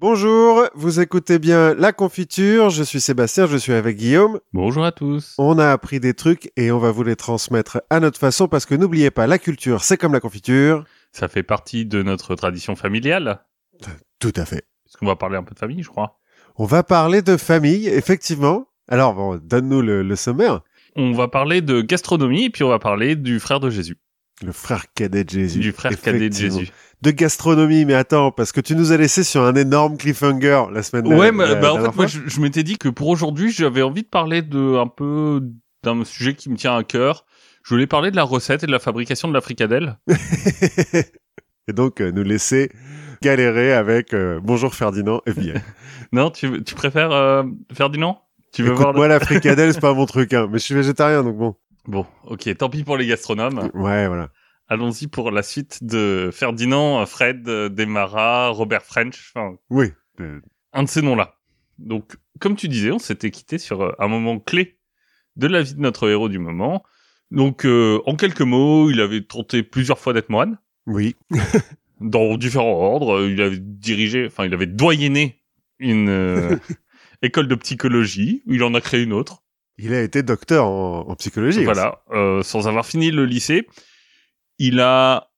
Bonjour, vous écoutez bien La Confiture, je suis Sébastien, je suis avec Guillaume. Bonjour à tous. On a appris des trucs et on va vous les transmettre à notre façon parce que n'oubliez pas, la culture, c'est comme la confiture. Ça fait partie de notre tradition familiale. Tout à fait. Parce qu'on va parler un peu de famille, je crois. On va parler de famille, effectivement. Alors, bon, donne-nous le sommaire. On va parler de gastronomie et puis on va parler du frère de Jésus. Le frère cadet de Jésus. Du frère cadet de Jésus. De gastronomie, mais attends, parce que tu nous as laissé sur un énorme cliffhanger la semaine dernière. Ouais, mais en fait, moi, je m'étais dit que pour aujourd'hui, j'avais envie de parler d'un sujet qui me tient à cœur. Je voulais parler de la recette et de la fabrication de la fricadelle. Et donc, nous laisser galérer avec Bonjour Ferdinand et bien. Non, tu préfères Ferdinand? Tu veux voir moi, la fricadelle, c'est pas mon truc, hein, mais je suis végétarien, donc bon. Bon, ok, tant pis pour les gastronomes. Ouais, voilà. Allons-y pour la suite de Ferdinand, Fred, Demara, Robert French, enfin... Oui. Un de ces noms-là. Donc, comme tu disais, on s'était quitté sur un moment clé de la vie de notre héros du moment. Donc, en quelques mots, il avait tenté plusieurs fois d'être moine. Oui. Dans différents ordres. Il avait doyenné une école de psychologie. Il en a créé une autre. Il a été docteur en psychologie. Voilà, sans avoir fini le lycée. Il a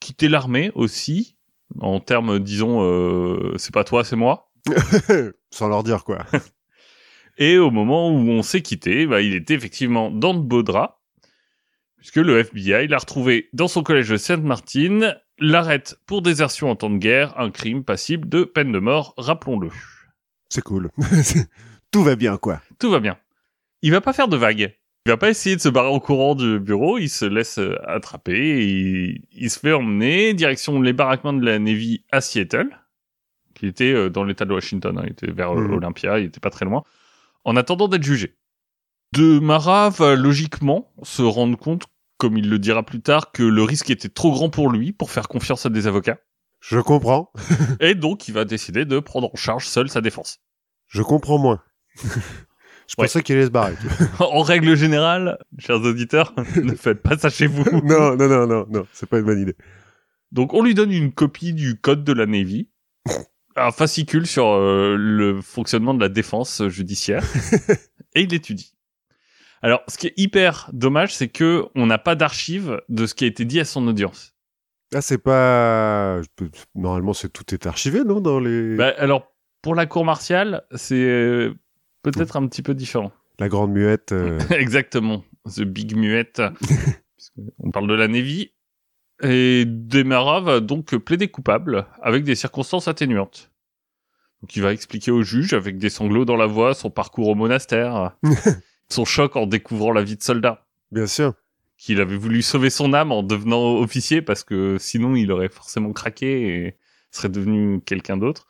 quitté l'armée aussi, en termes, disons, c'est pas toi, c'est moi. Sans leur dire, quoi. Et au moment où on s'est quitté, il était effectivement dans de beaux draps, puisque le FBI l'a retrouvé dans son collège de Sainte-Martine, l'arrête pour désertion en temps de guerre, un crime passible de peine de mort, rappelons-le. C'est cool. Tout va bien, quoi. Tout va bien. Il va pas faire de vagues. Il va pas essayer de se barrer au courant du bureau, il se laisse attraper, et il se fait emmener direction les baraquements de la Navy à Seattle, qui était dans l'état de Washington, hein, il était vers Olympia, il était pas très loin, en attendant d'être jugé. Demara va logiquement se rendre compte, comme il le dira plus tard, que le risque était trop grand pour lui pour faire confiance à des avocats. Je comprends. Et donc il va décider de prendre en charge seul sa défense. Je comprends moins. Je pensais qu'il allait se barrer. En règle générale, chers auditeurs, ne faites pas ça chez vous. Non, c'est pas une bonne idée. Donc, on lui donne une copie du code de la Navy, un fascicule sur le fonctionnement de la défense judiciaire, et il l'étudie. Alors, ce qui est hyper dommage, c'est que on n'a pas d'archives de ce qui a été dit à son audience. Ah, c'est pas... Normalement, tout est archivé, non, dans les... Alors, pour la cour martiale, c'est... peut-être un petit peu différent. La grande muette. Exactement. The big muette. On parle de la Navy. Et Demara va donc plaider coupable avec des circonstances atténuantes. Donc il va expliquer au juge, avec des sanglots dans la voix, son parcours au monastère, son choc en découvrant la vie de soldat. Bien sûr. Qu'il avait voulu sauver son âme en devenant officier parce que sinon il aurait forcément craqué et serait devenu quelqu'un d'autre.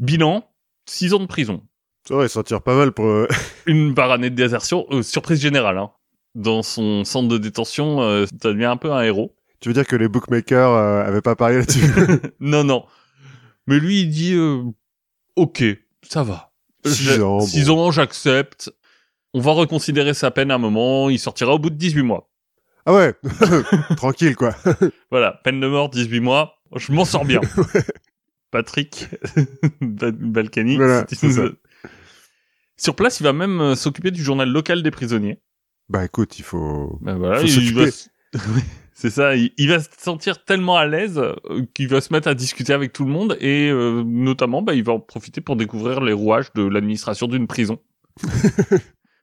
Bilan, 6 ans de prison. Ça va, il s'en tire pas mal pour... Une par année de désertion, surprise générale. Hein. Dans son centre de détention, ça devient un peu un héros. Tu veux dire que les bookmakers avaient pas parié là-dessus? Non. Mais lui, il dit, ok, ça va. 6 ans. 6 ans, j'accepte. On va reconsidérer sa peine à un moment. Il sortira au bout de 18 mois. Ah ouais, tranquille, quoi. Voilà, peine de mort, 18 mois. Je m'en sors bien. Ouais. Patrick Balkany. Voilà, c'est ça. Sur place, il va même s'occuper du journal local des prisonniers. Bah écoute, il faut... Bah voilà, faut s'occuper. C'est ça, il va se sentir tellement à l'aise qu'il va se mettre à discuter avec tout le monde et notamment, il va en profiter pour découvrir les rouages de l'administration d'une prison.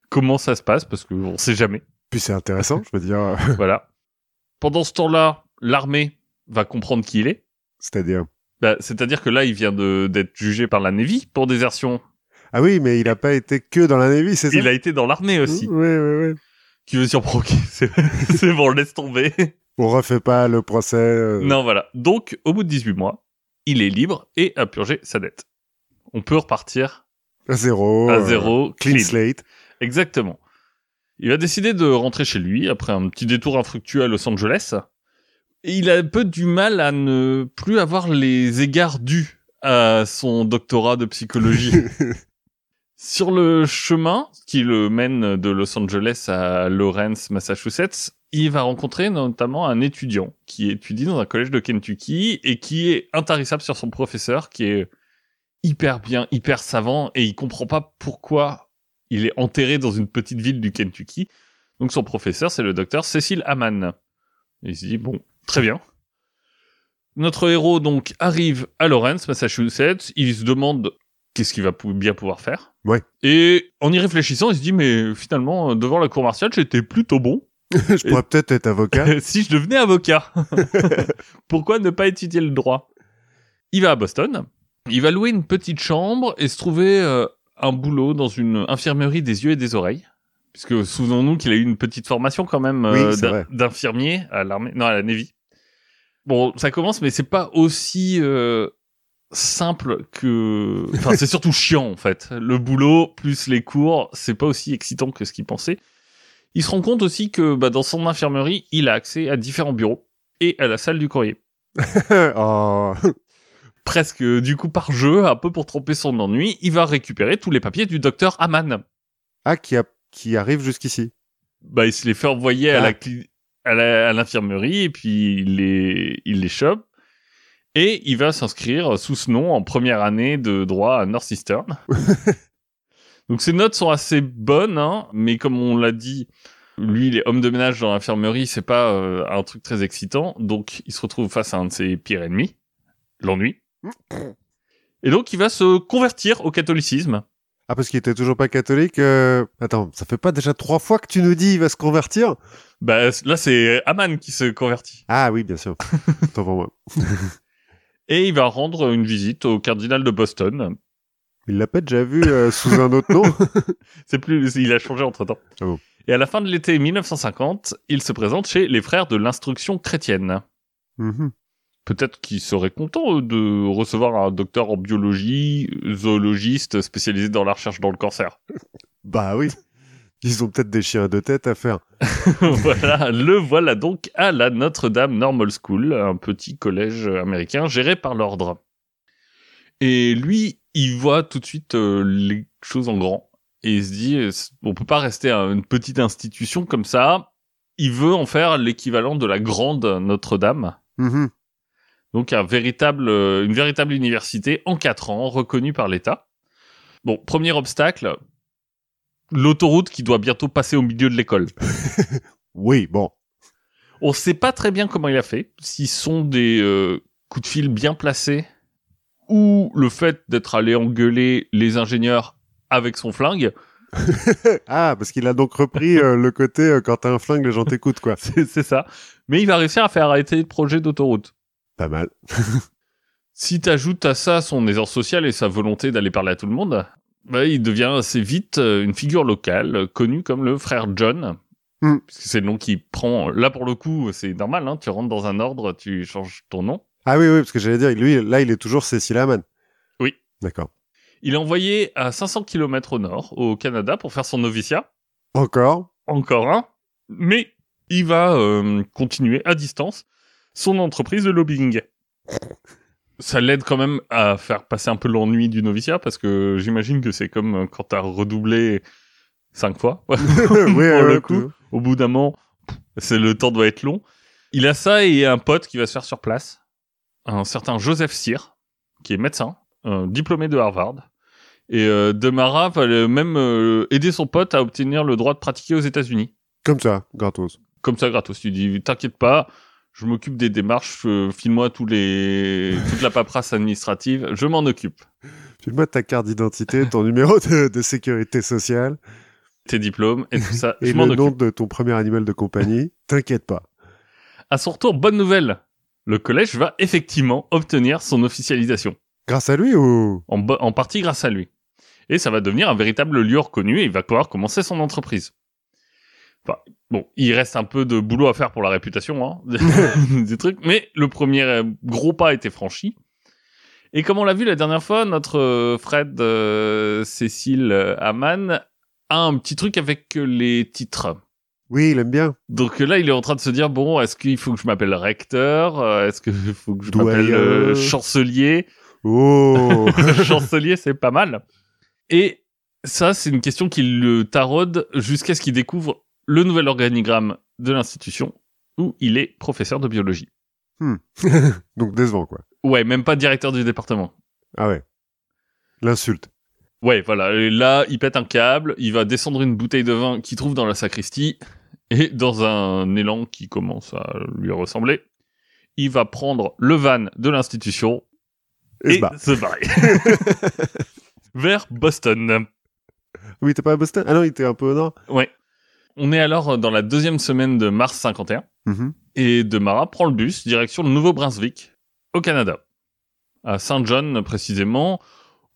Comment ça se passe, parce qu'on sait jamais. Puis c'est intéressant, je veux dire... Voilà. Pendant ce temps-là, l'armée va comprendre qui il est. C'est-à-dire? C'est-à-dire que là, il vient d'être jugé par la Navy pour désertion. Ah oui, mais il n'a pas été que dans la Navy, c'est ça? Il a été dans l'armée aussi. Oui. Qui veut surproquer? C'est bon, laisse tomber. On refait pas le procès. Non, voilà. Donc, au bout de 18 mois, il est libre et a purgé sa dette. On peut repartir à zéro. Clean slate. Exactement. Il va décider de rentrer chez lui après un petit détour infructueux à Los Angeles. Et il a un peu du mal à ne plus avoir les égards dus à son doctorat de psychologie. Sur le chemin qui le mène de Los Angeles à Lawrence, Massachusetts, il va rencontrer notamment un étudiant qui étudie dans un collège de Kentucky et qui est intarissable sur son professeur, qui est hyper bien, hyper savant, et il comprend pas pourquoi il est enterré dans une petite ville du Kentucky. Donc son professeur, c'est le docteur Cecil Hamann. Et il se dit, bon, très bien. Notre héros, donc, arrive à Lawrence, Massachusetts. Il se demande qu'est-ce qu'il va bien pouvoir faire. Ouais. Et en y réfléchissant, il se dit, mais finalement, devant la cour martiale, j'étais plutôt bon. Je pourrais peut-être être avocat. Si je devenais avocat. Pourquoi ne pas étudier le droit ? Il va à Boston. Il va louer une petite chambre et se trouver un boulot dans une infirmerie des yeux et des oreilles. Puisque, souvenons-nous qu'il a eu une petite formation quand même d'infirmier à l'armée, non, à la Navy. Bon, ça commence, mais c'est pas aussi simple que... Enfin, c'est surtout chiant, en fait. Le boulot plus les cours, c'est pas aussi excitant que ce qu'il pensait. Il se rend compte aussi que dans son infirmerie, il a accès à différents bureaux et à la salle du courrier. Oh. Presque, du coup, par jeu, un peu pour tromper son ennui, il va récupérer tous les papiers du docteur Hamann. Ah, qui arrive jusqu'ici. Il se les fait envoyer à l'infirmerie, et puis il les chope. Et il va s'inscrire sous ce nom en première année de droit à Northeastern. Donc ses notes sont assez bonnes, hein, mais comme on l'a dit, lui, il est homme de ménage dans l'infirmerie, c'est pas un truc très excitant. Donc il se retrouve face à un de ses pires ennemis, l'ennui. Et donc il va se convertir au catholicisme. Ah, parce qu'il était toujours pas catholique. Attends, ça fait pas déjà 3 fois que tu nous dis il va se convertir ? Là, c'est Hamann qui se convertit. Ah oui, bien sûr. Tant pour moi. Et il va rendre une visite au cardinal de Boston. Il l'a pas déjà vu sous un autre nom ? Il a changé entre-temps. Ah bon. Et à la fin de l'été 1950, il se présente chez les frères de l'instruction chrétienne. Mm-hmm. Peut-être qu'il serait content de recevoir un docteur en biologie, zoologiste spécialisé dans la recherche dans le cancer. Bah oui, ils ont peut-être des chiens à 2 têtes à faire. Le voilà donc à la Notre-Dame Normal School, un petit collège américain géré par l'ordre. Et lui, il voit tout de suite les choses en grand. Et il se dit, on peut pas rester à une petite institution comme ça. Il veut en faire l'équivalent de la grande Notre-Dame. Mmh. Donc une véritable université en 4 ans, reconnue par l'État. Bon, premier obstacle, l'autoroute qui doit bientôt passer au milieu de l'école. Oui, bon. On ne sait pas très bien comment il a fait, s'ils sont des coups de fil bien placés ou le fait d'être allé engueuler les ingénieurs avec son flingue. Ah, parce qu'il a donc repris le côté quand t'as un flingue, les gens t'écoutent, quoi. C'est ça. Mais il va réussir à faire arrêter le projet d'autoroute. Pas mal. Si t'ajoutes à ça son aisance sociale et sa volonté d'aller parler à tout le monde, il devient assez vite une figure locale, connue comme le frère John. Mm. Parce que c'est le nom qu'il prend. Là, pour le coup, c'est normal, hein, tu rentres dans un ordre, tu changes ton nom. Ah oui, parce que j'allais dire, lui, là, il est toujours Cecil Hamann. Oui. D'accord. Il est envoyé à 500 km au nord, au Canada, pour faire son noviciat. Encore un. Mais il va continuer à distance son entreprise de lobbying. Ça l'aide quand même à faire passer un peu l'ennui du noviciat, parce que j'imagine que c'est comme quand t'as redoublé 5 fois. Oui, pour le coup. Au bout d'un moment, le temps doit être long. Il a ça et un pote qui va se faire sur place, un certain Joseph Cyr, qui est médecin, diplômé de Harvard. Et Demara va même aider son pote à obtenir le droit de pratiquer aux États-Unis. Comme ça, gratos. Tu dis, t'inquiète pas, je m'occupe des démarches, file-moi toute la paperasse administrative, je m'en occupe. File-moi ta carte d'identité, ton numéro de sécurité sociale, tes diplômes et tout ça, je m'en occupe. Et le nom de ton premier animal de compagnie, t'inquiète pas. À son retour, bonne nouvelle, le collège va effectivement obtenir son officialisation. Grâce à lui ou... En partie grâce à lui. Et ça va devenir un véritable lieu reconnu et il va pouvoir commencer son entreprise. Bon, il reste un peu de boulot à faire pour la réputation, hein, des trucs, mais le premier gros pas a été franchi. Et comme on l'a vu la dernière fois, notre Fred Cécile Hamann a un petit truc avec les titres. Oui, il aime bien. Donc là, il est en train de se dire, bon, est-ce qu'il faut que je m'appelle recteur ? Est-ce qu'il faut que je m'appelle chancelier ? Oh. Chancelier, c'est pas mal. Et ça, c'est une question qui le taraude jusqu'à ce qu'il découvre le nouvel organigramme de l'institution où il est professeur de biologie. Donc décevant, quoi. Ouais, même pas directeur du département. Ah ouais. L'insulte. Ouais, voilà. Et là, il pète un câble, il va descendre une bouteille de vin qu'il trouve dans la sacristie, et dans un élan qui commence à lui ressembler, il va prendre le van de l'institution et se barrer. Vers Boston. Oui, t'es pas à Boston ? Ah non, il était un peu au nord. Ouais. On est alors dans la deuxième semaine de mars 51, et Demara prend le bus direction le Nouveau-Brunswick, au Canada, à Saint John précisément,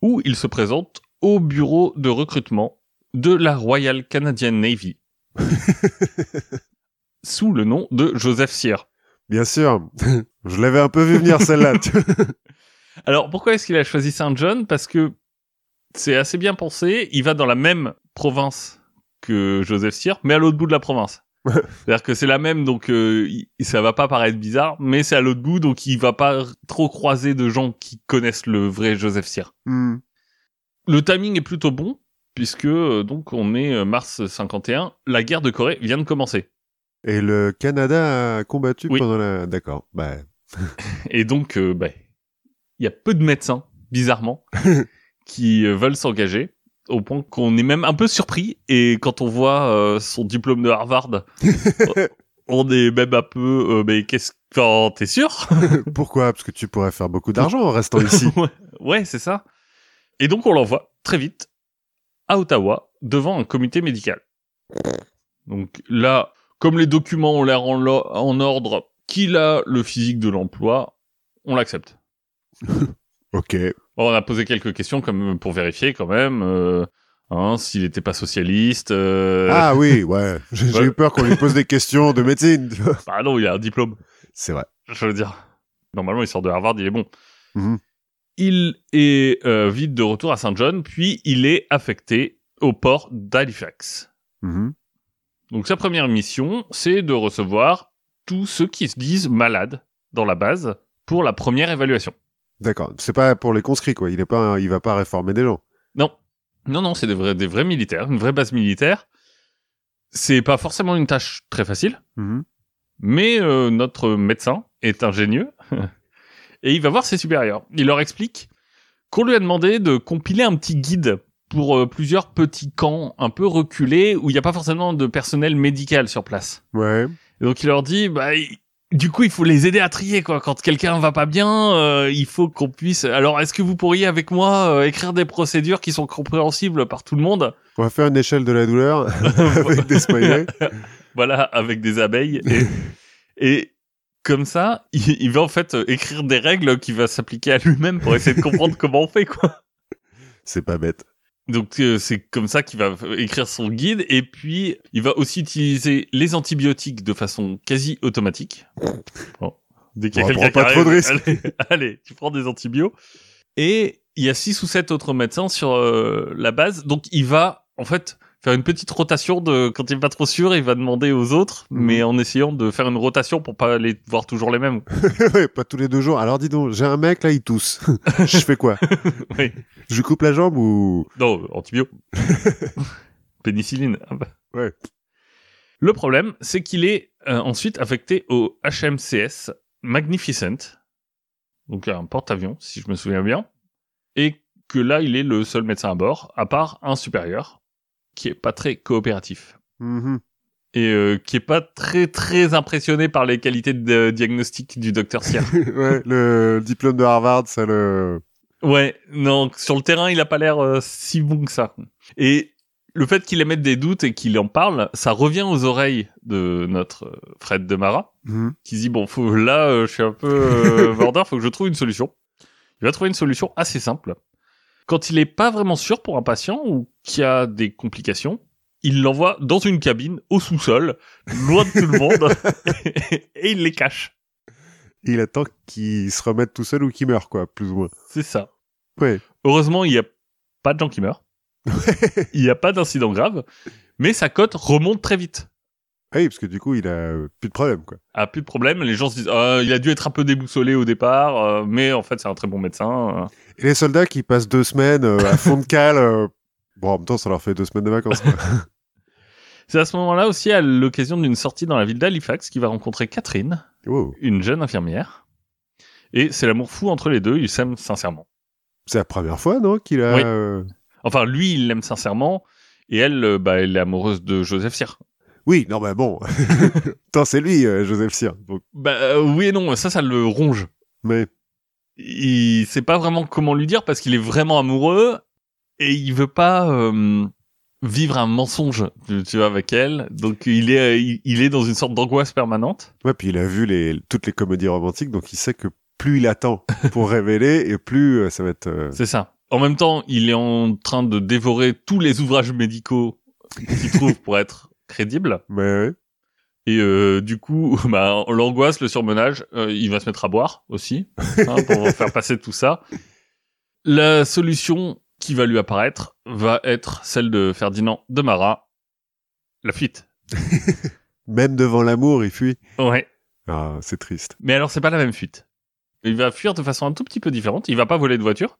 où il se présente au bureau de recrutement de la Royal Canadian Navy, sous le nom de Joseph Cyr. Bien sûr, je l'avais un peu vu venir celle-là. Alors pourquoi est-ce qu'il a choisi Saint John ? Parce que c'est assez bien pensé, il va dans la même province que Joseph Cyr, mais à l'autre bout de la province. C'est-à-dire que c'est la même, donc ça va pas paraître bizarre, mais c'est à l'autre bout, donc il va pas trop croiser de gens qui connaissent le vrai Joseph Cyr. Mm. Le timing est plutôt bon, puisque donc on est mars 51, la guerre de Corée vient de commencer. Et le Canada a combattu pendant la... D'accord, bah... Et donc, y a peu de médecins, bizarrement, qui veulent s'engager, au point qu'on est même un peu surpris, et quand on voit son diplôme de Harvard, on est même un peu mais qu'est-ce que t'es sûr ? Pourquoi ? Parce que tu pourrais faire beaucoup d'argent en restant ici. Ouais, c'est ça. Et donc on l'envoie très vite à Ottawa devant un comité médical. Donc là, comme les documents ont l'air en ordre, qu'il a le physique de l'emploi, on l'accepte. Ok. Bon, on a posé quelques questions comme pour vérifier quand même s'il n'était pas socialiste. Ah oui, ouais. J'ai eu peur qu'on lui pose des questions de médecine. Bah non, il a un diplôme. C'est vrai. Je veux dire, normalement, il sort de Harvard, il est bon. Mm-hmm. Il est vite de retour à Saint John, puis il est affecté au port d'Halifax. Mm-hmm. Donc sa première mission, c'est de recevoir tous ceux qui se disent malades dans la base pour la première évaluation. D'accord, c'est pas pour les conscrits quoi, il va pas réformer des gens. Non, c'est des vrais militaires, une vraie base militaire. C'est pas forcément une tâche très facile, mais notre médecin est ingénieux et il va voir ses supérieurs. Il leur explique qu'on lui a demandé de compiler un petit guide pour plusieurs petits camps un peu reculés où il y a pas forcément de personnel médical sur place. Ouais. Et donc il leur dit du coup, il faut les aider à trier, quoi. Quand quelqu'un va pas bien, il faut qu'on puisse... Alors, est-ce que vous pourriez, avec moi, écrire des procédures qui sont compréhensibles par tout le monde ? On va faire une échelle de la douleur avec des smileys. Voilà, avec des abeilles. Et comme ça, il va en fait écrire des règles qui va s'appliquer à lui-même pour essayer de comprendre comment on fait, quoi. C'est pas bête. Donc, c'est comme ça qu'il va écrire son guide. Et puis, il va aussi utiliser les antibiotiques de façon quasi automatique. Bon. Dès qu'il y a quelqu'un qui arrive, allez, tu prends des antibiotiques. Et il y a 6 ou 7 autres médecins sur la base. Donc, il va, en fait, faire une petite rotation de quand il n'est pas trop sûr, il va demander aux autres, mais en essayant de faire une rotation pour pas les voir toujours les mêmes. Ouais, pas tous les 2 jours. Alors dis donc, j'ai un mec là, il tousse. Je fais quoi ? Oui. Je lui coupe la jambe ou... Non, antibio. Pénicilline. Ah bah. Ouais. Le problème, c'est qu'il est ensuite affecté au HMCS Magnificent, donc un porte-avions, si je me souviens bien, et que là, il est le seul médecin à bord, à part un supérieur, qui est pas très coopératif. Et qui est pas très très impressionné par les qualités de diagnostic du docteur Cyr. Ouais, le diplôme de Harvard, ça le... Ouais, non, sur le terrain, il a pas l'air si bon que ça. Et le fait qu'il émette des doutes et qu'il en parle, ça revient aux oreilles de notre Fred Demara, qui dit, bon, je suis un peu border, faut que je trouve une solution. Il va trouver une solution assez simple. Quand il est pas vraiment sûr pour un patient ou qu'il y a des complications, il l'envoie dans une cabine au sous-sol, loin de tout le monde, et il les cache. Il attend qu'ils se remettent tout seuls ou qu'ils meurent, quoi, plus ou moins. C'est ça. Ouais. Heureusement, il n'y a pas de gens qui meurent. Il n'y a pas d'incident grave, mais sa cote remonte très vite. Oui, parce que du coup, il a plus de problème, quoi. Ah, plus de problème. Les gens se disent, il a dû être un peu déboussolé au départ, mais en fait, c'est un très bon médecin. Et les soldats qui passent 2 semaines à fond de cale, bon, en même temps, ça leur fait 2 semaines de vacances, quoi. C'est à ce moment-là aussi, à l'occasion d'une sortie dans la ville d'Halifax, qu'il va rencontrer Catherine, une jeune infirmière. Et c'est l'amour fou entre les deux, ils s'aiment sincèrement. C'est la première fois, non, qu'il a... Oui. Enfin, lui, il l'aime sincèrement, et elle, bah, elle est amoureuse de Joseph Cyr. Oui, non, bah bon. Tant, c'est lui, Joseph Cyr. Donc... Bah oui et non, ça le ronge. Mais... il sait pas vraiment comment lui dire, parce qu'il est vraiment amoureux, et il veut pas vivre un mensonge, tu vois, avec elle. Donc il est dans une sorte d'angoisse permanente. Ouais, puis il a vu toutes les comédies romantiques, donc il sait que plus il attend pour révéler, et plus ça va être... C'est ça. En même temps, il est en train de dévorer tous les ouvrages médicaux qu'il trouve pour être crédible. Mais... et du coup, bah, l'angoisse, le surmenage, il va se mettre à boire aussi, hein, pour faire passer tout ça. La solution qui va lui apparaître va être celle de Ferdinand Demara, la fuite. Même devant l'amour, il fuit. Ouais. Ah, c'est triste. Mais alors, c'est pas la même fuite. Il va fuir de façon un tout petit peu différente. Il va pas voler de voiture.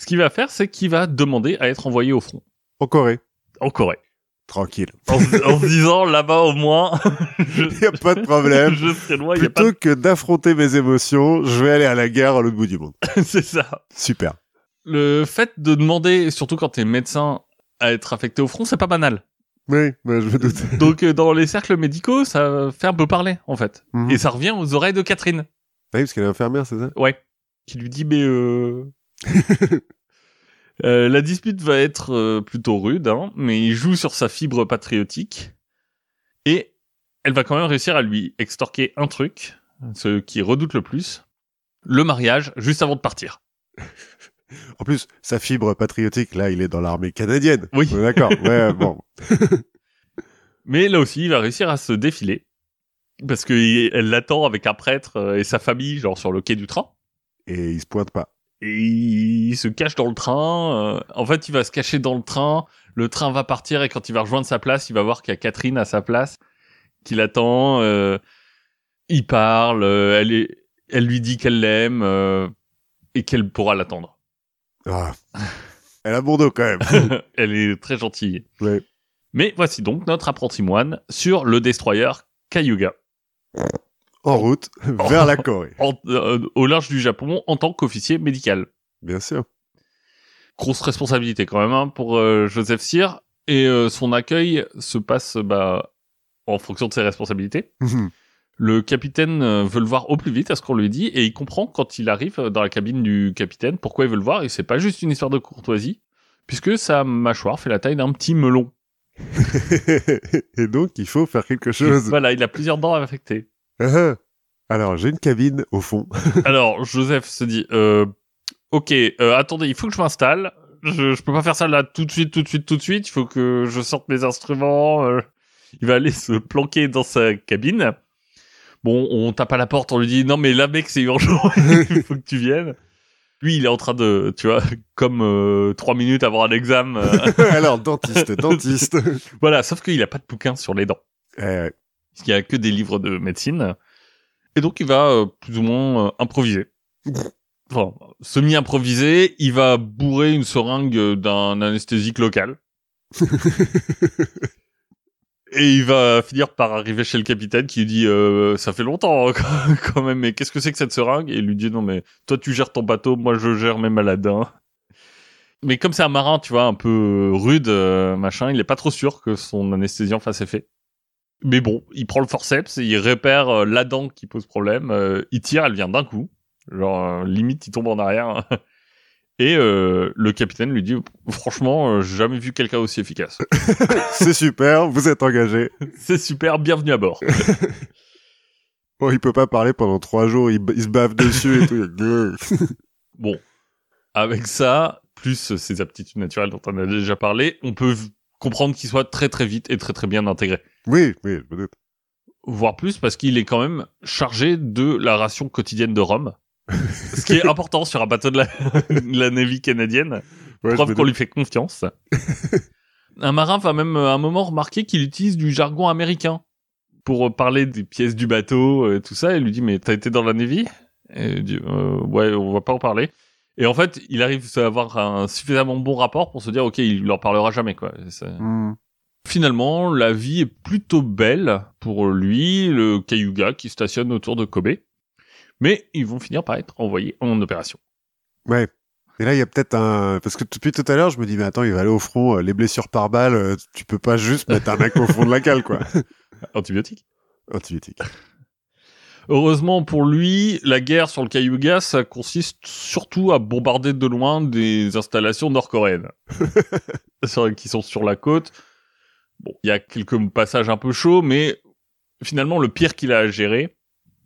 Ce qu'il va faire, c'est qu'il va demander à être envoyé au front. En Corée. En Corée. Tranquille. En se disant, là-bas au moins... Il n'y a pas de problème. Je serai loin. Plutôt que d'affronter mes émotions, je vais aller à la guerre à l'autre bout du monde. C'est ça. Super. Le fait de demander, surtout quand t'es médecin, à être affecté au front, c'est pas banal. Oui, bah, je me doute. Donc dans les cercles médicaux, ça fait un peu parler, en fait. Mm-hmm. Et ça revient aux oreilles de Catherine. Oui, parce qu'elle est infirmière, c'est ça? Ouais. Qui lui dit, mais... la dispute va être plutôt rude, hein, mais il joue sur sa fibre patriotique et elle va quand même réussir à lui extorquer un truc, ce qu'il redoute le plus, le mariage, juste avant de partir. En plus, sa fibre patriotique, là, il est dans l'armée canadienne. Oui. Ouais, d'accord. Ouais, bon. Mais là aussi, il va réussir à se défiler parce qu'elle l'attend avec un prêtre et sa famille, genre sur le quai du train. Et il se pointe pas. Et il se cache dans le train. En fait, il va se cacher dans le train. Le train va partir et quand il va rejoindre sa place, il va voir qu'il y a Catherine à sa place qui l'attend. Il parle. Elle lui dit qu'elle l'aime et qu'elle pourra l'attendre. Ah, elle a bon dos quand même. Elle est très gentille. Ouais. Mais voici donc notre apprenti moine sur le destroyer Cayuga. En route vers la Corée. Au large du Japon en tant qu'officier médical. Bien sûr. Grosse responsabilité quand même hein, pour Joseph Cyr. Et son accueil se passe bah, en fonction de ses responsabilités. Le capitaine veut le voir au plus vite à ce qu'on lui dit. Et il comprend quand il arrive dans la cabine du capitaine pourquoi il veut le voir. Et c'est pas juste une histoire de courtoisie. Puisque sa mâchoire fait la taille d'un petit melon. Et donc il faut faire quelque chose. Et voilà, il a plusieurs dents affectées. Alors, j'ai une cabine au fond. Alors, Joseph se dit ok, attendez, il faut que je m'installe. Je peux pas faire ça là tout de suite. Il faut que je sorte mes instruments. Il va aller se planquer dans sa cabine. Bon, on tape à la porte, on lui dit non, mais là, mec, c'est urgent. Il faut que tu viennes. Lui, il est en train de, tu vois, comme 3 minutes avant un examen. Alors, dentiste. Voilà, sauf qu'il a pas de bouquin sur les dents. Parce qu'il n'y a que des livres de médecine. Et donc, il va plus ou moins improviser. Enfin, semi-improviser, il va bourrer une seringue d'un anesthésique local. Et il va finir par arriver chez le capitaine qui lui dit ça fait longtemps quand même, mais qu'est-ce que c'est que cette seringue? Et il lui dit non mais toi tu gères ton bateau, moi je gère mes malades. Hein. Mais comme c'est un marin, tu vois, un peu rude, machin, il n'est pas trop sûr que son anesthésiant fasse effet. Mais bon, il prend le forceps, il répare la dent qui pose problème, il tire, elle vient d'un coup, genre limite il tombe en arrière, et le capitaine lui dit « Franchement, j'ai jamais vu quelqu'un aussi efficace. »« C'est super, vous êtes engagé. »« C'est super, bienvenue à bord. » Bon, il peut pas parler pendant 3 jours, il se bave dessus et tout. Bon, avec ça, plus ses aptitudes naturelles dont on a déjà parlé, on peut... comprendre qu'il soit très très vite et très très bien intégré. Oui, peut-être. Voire plus, parce qu'il est quand même chargé de la ration quotidienne de rhum. Ce qui est important sur un bateau de la Navy canadienne. Ouais, preuve qu'on lui fait confiance. Un marin va même à un moment remarquer qu'il utilise du jargon américain pour parler des pièces du bateau et tout ça. Il lui dit, mais t'as été dans la Navy? Et il dit, ouais, on va pas en parler. Et en fait, il arrive à avoir un suffisamment bon rapport pour se dire, ok, il leur parlera jamais, quoi. Finalement, la vie est plutôt belle pour lui, le Cayuga qui stationne autour de Kobe. Mais ils vont finir par être envoyés en opération. Ouais, Et là, il y a peut-être un... Parce que depuis tout à l'heure, je me dis, mais attends, il va aller au front, les blessures par balle, tu peux pas juste mettre un mec au fond de la cale, quoi. Antibiotique. Heureusement pour lui, la guerre sur le Cayuga, ça consiste surtout à bombarder de loin des installations nord-coréennes qui sont sur la côte. Bon, il y a quelques passages un peu chauds, mais finalement, le pire qu'il a à gérer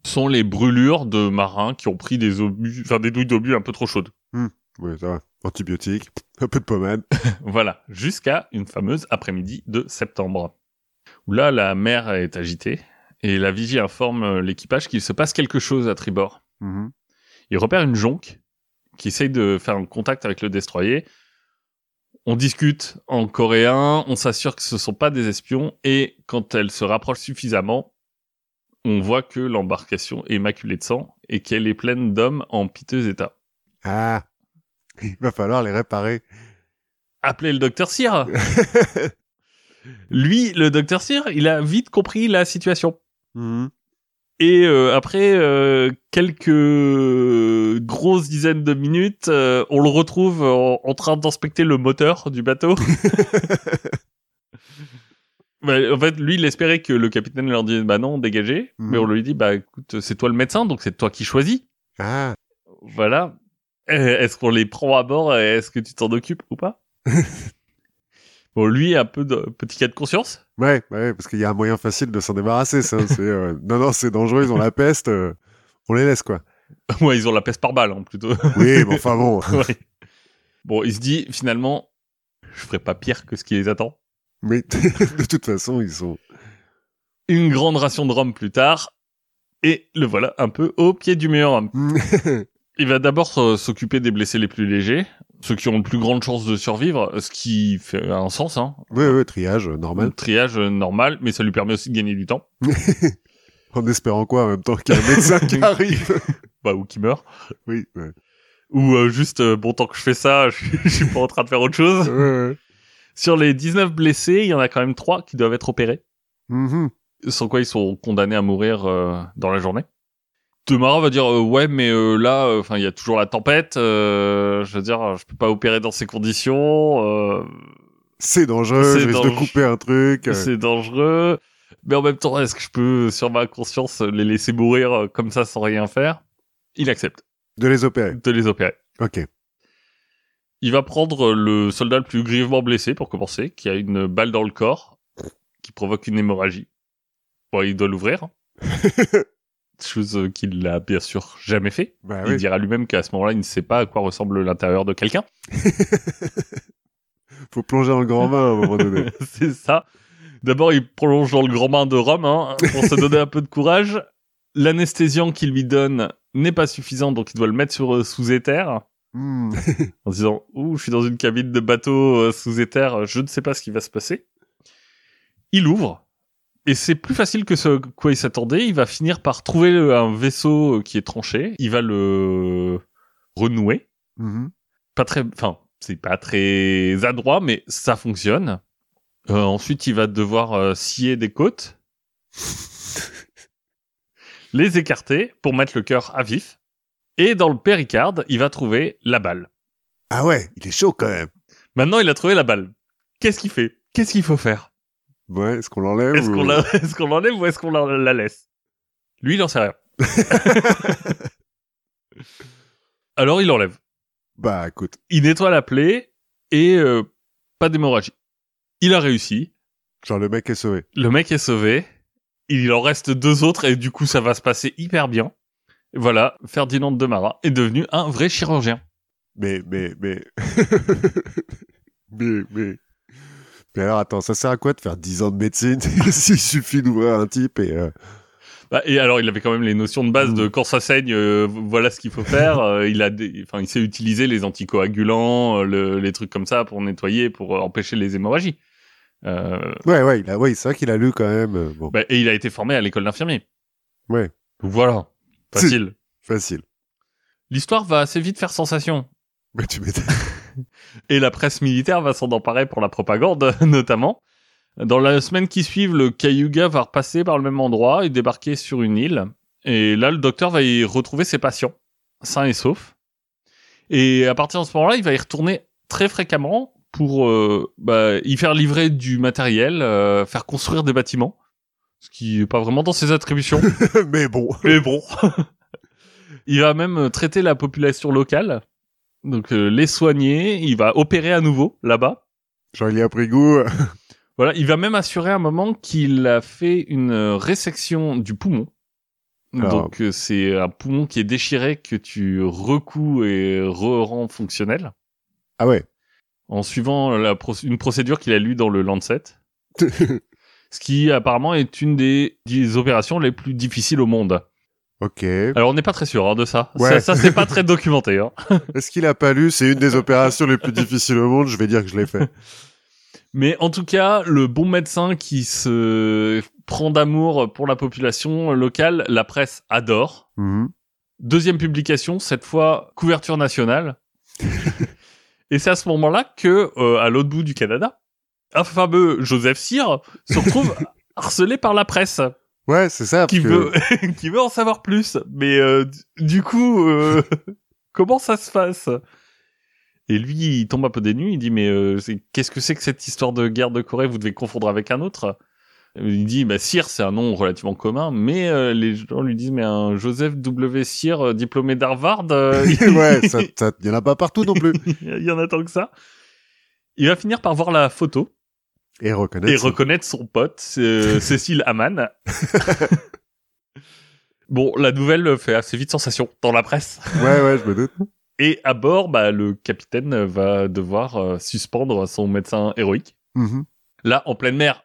sont les brûlures de marins qui ont pris des obus, enfin des douilles d'obus un peu trop chaudes. Mmh, oui, ça va. Antibiotiques, un peu de pommade. Voilà, jusqu'à une fameuse après-midi de septembre, où là, la mer est agitée. Et la vigie informe l'équipage qu'il se passe quelque chose à tribord. Mmh. Il repère une jonque qui essaye de faire un contact avec le destroyer. On discute en coréen, on s'assure que ce ne sont pas des espions, et quand elle se rapproche suffisamment, on voit que l'embarcation est maculée de sang et qu'elle est pleine d'hommes en piteux état. Ah, il va falloir les réparer. Appelez le docteur Cyr. Lui, le docteur Cyr, il a vite compris la situation. Mmh. Et après quelques grosses dizaines de minutes, on le retrouve en train d'inspecter le moteur du bateau. En fait, lui, il espérait que le capitaine leur dise « Bah non, dégagez ». Mais on lui dit « Bah écoute, c'est toi le médecin, donc c'est toi qui choisis. Ah. ». Voilà. Est-ce qu'on les prend à bord? Est-ce que tu t'en occupes ou pas? Bon, lui, un peu de petit cas de conscience. Ouais, parce qu'il y a un moyen facile de s'en débarrasser, ça. Non, c'est dangereux, ils ont la peste, on les laisse, quoi. Ouais, ils ont la peste par balle, hein, plutôt. Oui, mais enfin bon. Ouais. Bon, il se dit, finalement, je ferai pas pire que ce qui les attend. Mais de toute façon, ils sont... Une grande ration de rhum plus tard, et le voilà un peu au pied du mur. Il va d'abord s'occuper des blessés les plus légers, ceux qui ont le plus grande chance de survivre, ce qui fait un sens, hein. Oui, triage normal. Triage normal, mais ça lui permet aussi de gagner du temps. En espérant quoi, en même temps qu'il y a un médecin qui arrive. Bah, ou qui meurt. Oui. Ouais. Ou bon, tant que je fais ça, je suis pas en train de faire autre chose. Ouais. Sur les 19 blessés, il y en a quand même 3 qui doivent être opérés. Mm-hmm. Sans quoi ils sont condamnés à mourir dans la journée. Demara va dire ouais, mais là, enfin, il y a toujours la tempête. Je veux dire, je peux pas opérer dans ces conditions. C'est dangereux. Je risque de couper un truc. C'est dangereux. Mais en même temps, est-ce que je peux, sur ma conscience, les laisser mourir comme ça sans rien faire? Il accepte. De les opérer. Ok. Il va prendre le soldat le plus grièvement blessé pour commencer, qui a une balle dans le corps, qui provoque une hémorragie. Bon, il doit l'ouvrir. Chose qu'il n'a bien sûr jamais fait. Bah, il dira lui-même qu'à ce moment-là, il ne sait pas à quoi ressemble l'intérieur de quelqu'un. Faut plonger dans le grand bain à un moment donné. C'est ça. D'abord, il plonge dans le grand bain de Rome, hein, pour se donner un peu de courage. L'anesthésiant qu'il lui donne n'est pas suffisant, donc il doit le mettre sous éther. Mm. En disant « Ouh, je suis dans une cabine de bateau sous éther, je ne sais pas ce qui va se passer. » Il ouvre. Et c'est plus facile que ce quoi il s'attendait. Il va finir par trouver un vaisseau qui est tranché. Il va le renouer. Mm-hmm. C'est pas très adroit, mais ça fonctionne. Ensuite, il va devoir scier des côtes, les écarter pour mettre le cœur à vif. Et dans le péricarde, il va trouver la balle. Ah ouais, il est chaud quand même. Maintenant, il a trouvé la balle. Qu'est-ce qu'il fait? Qu'est-ce qu'il faut faire? Ouais, est-ce qu'on l'enlève est-ce qu'on l'enlève ou est-ce qu'on la laisse? Lui, il en sait rien. Alors, il l'enlève. Bah, écoute. Il nettoie la plaie et pas d'hémorragie. Il a réussi. Genre, le mec est sauvé. Il en reste 2 autres et du coup, ça va se passer hyper bien. Voilà, Ferdinand Demara est devenu un vrai chirurgien. Mais... Mais alors, attends, ça sert à quoi de faire 10 ans de médecine s'il suffit d'ouvrir un type et... Et alors, il avait quand même les notions de base de quand ça saigne, voilà ce qu'il faut faire. Il sait utiliser les anticoagulants, les trucs comme ça pour nettoyer, pour empêcher les hémorragies. C'est vrai qu'il a lu quand même. Bon. Bah, et il a été formé à l'école d'infirmier. Ouais. Donc voilà, facile. C'est facile. L'histoire va assez vite faire sensation. Mais tu m'étonnes. Et la presse militaire va s'en emparer pour la propagande, notamment. Dans la semaine qui suit, le Cayuga va repasser par le même endroit et débarquer sur une île. Et là, le docteur va y retrouver ses patients, sains et saufs. Et à partir de ce moment-là, il va y retourner très fréquemment pour y faire livrer du matériel, faire construire des bâtiments, ce qui n'est pas vraiment dans ses attributions. Mais bon. Il va même traiter la population locale, donc les soigner, il va opérer à nouveau là-bas. Genre, il y a pris goût. Voilà, il va même assurer à un moment qu'il a fait une résection du poumon. Ah. Donc c'est un poumon qui est déchiré que tu recoues et rends fonctionnel. Ah ouais. En suivant une procédure qu'il a lue dans le Lancet. Ce qui apparemment est une des opérations les plus difficiles au monde. Ok. Alors on n'est pas très sûr de ça. Ouais. Ça c'est pas très documenté. Est-ce qu'il a pas lu c'est une des opérations les plus difficiles au monde? Je vais dire que je l'ai fait. Mais en tout cas, le bon médecin qui se prend d'amour pour la population locale, la presse adore. Mmh. Deuxième publication, cette fois couverture nationale. Et c'est à ce moment-là que, à l'autre bout du Canada, un fameux Joseph Cyr se retrouve harcelé par la presse. Ouais, c'est ça. Qui veut en savoir plus. Mais du coup, comment ça se passe ? Et lui, il tombe un peu des nues, il dit « Mais qu'est-ce que c'est que cette histoire de guerre de Corée ? Vous devez confondre avec un autre ?» Il dit « Cyr, c'est un nom relativement commun, mais les gens lui disent « Mais un Joseph W. Cyr, diplômé d'Harvard ?» Ouais, il n'y en a pas partout non plus. Il y en a tant que ça. Il va finir par voir la photo. Et reconnaître son pote, Cecil Hamann. Bon, la nouvelle fait assez vite sensation dans la presse. Ouais, je me doute. Et à bord, le capitaine va devoir suspendre son médecin héroïque. Mmh. Là, en pleine mer,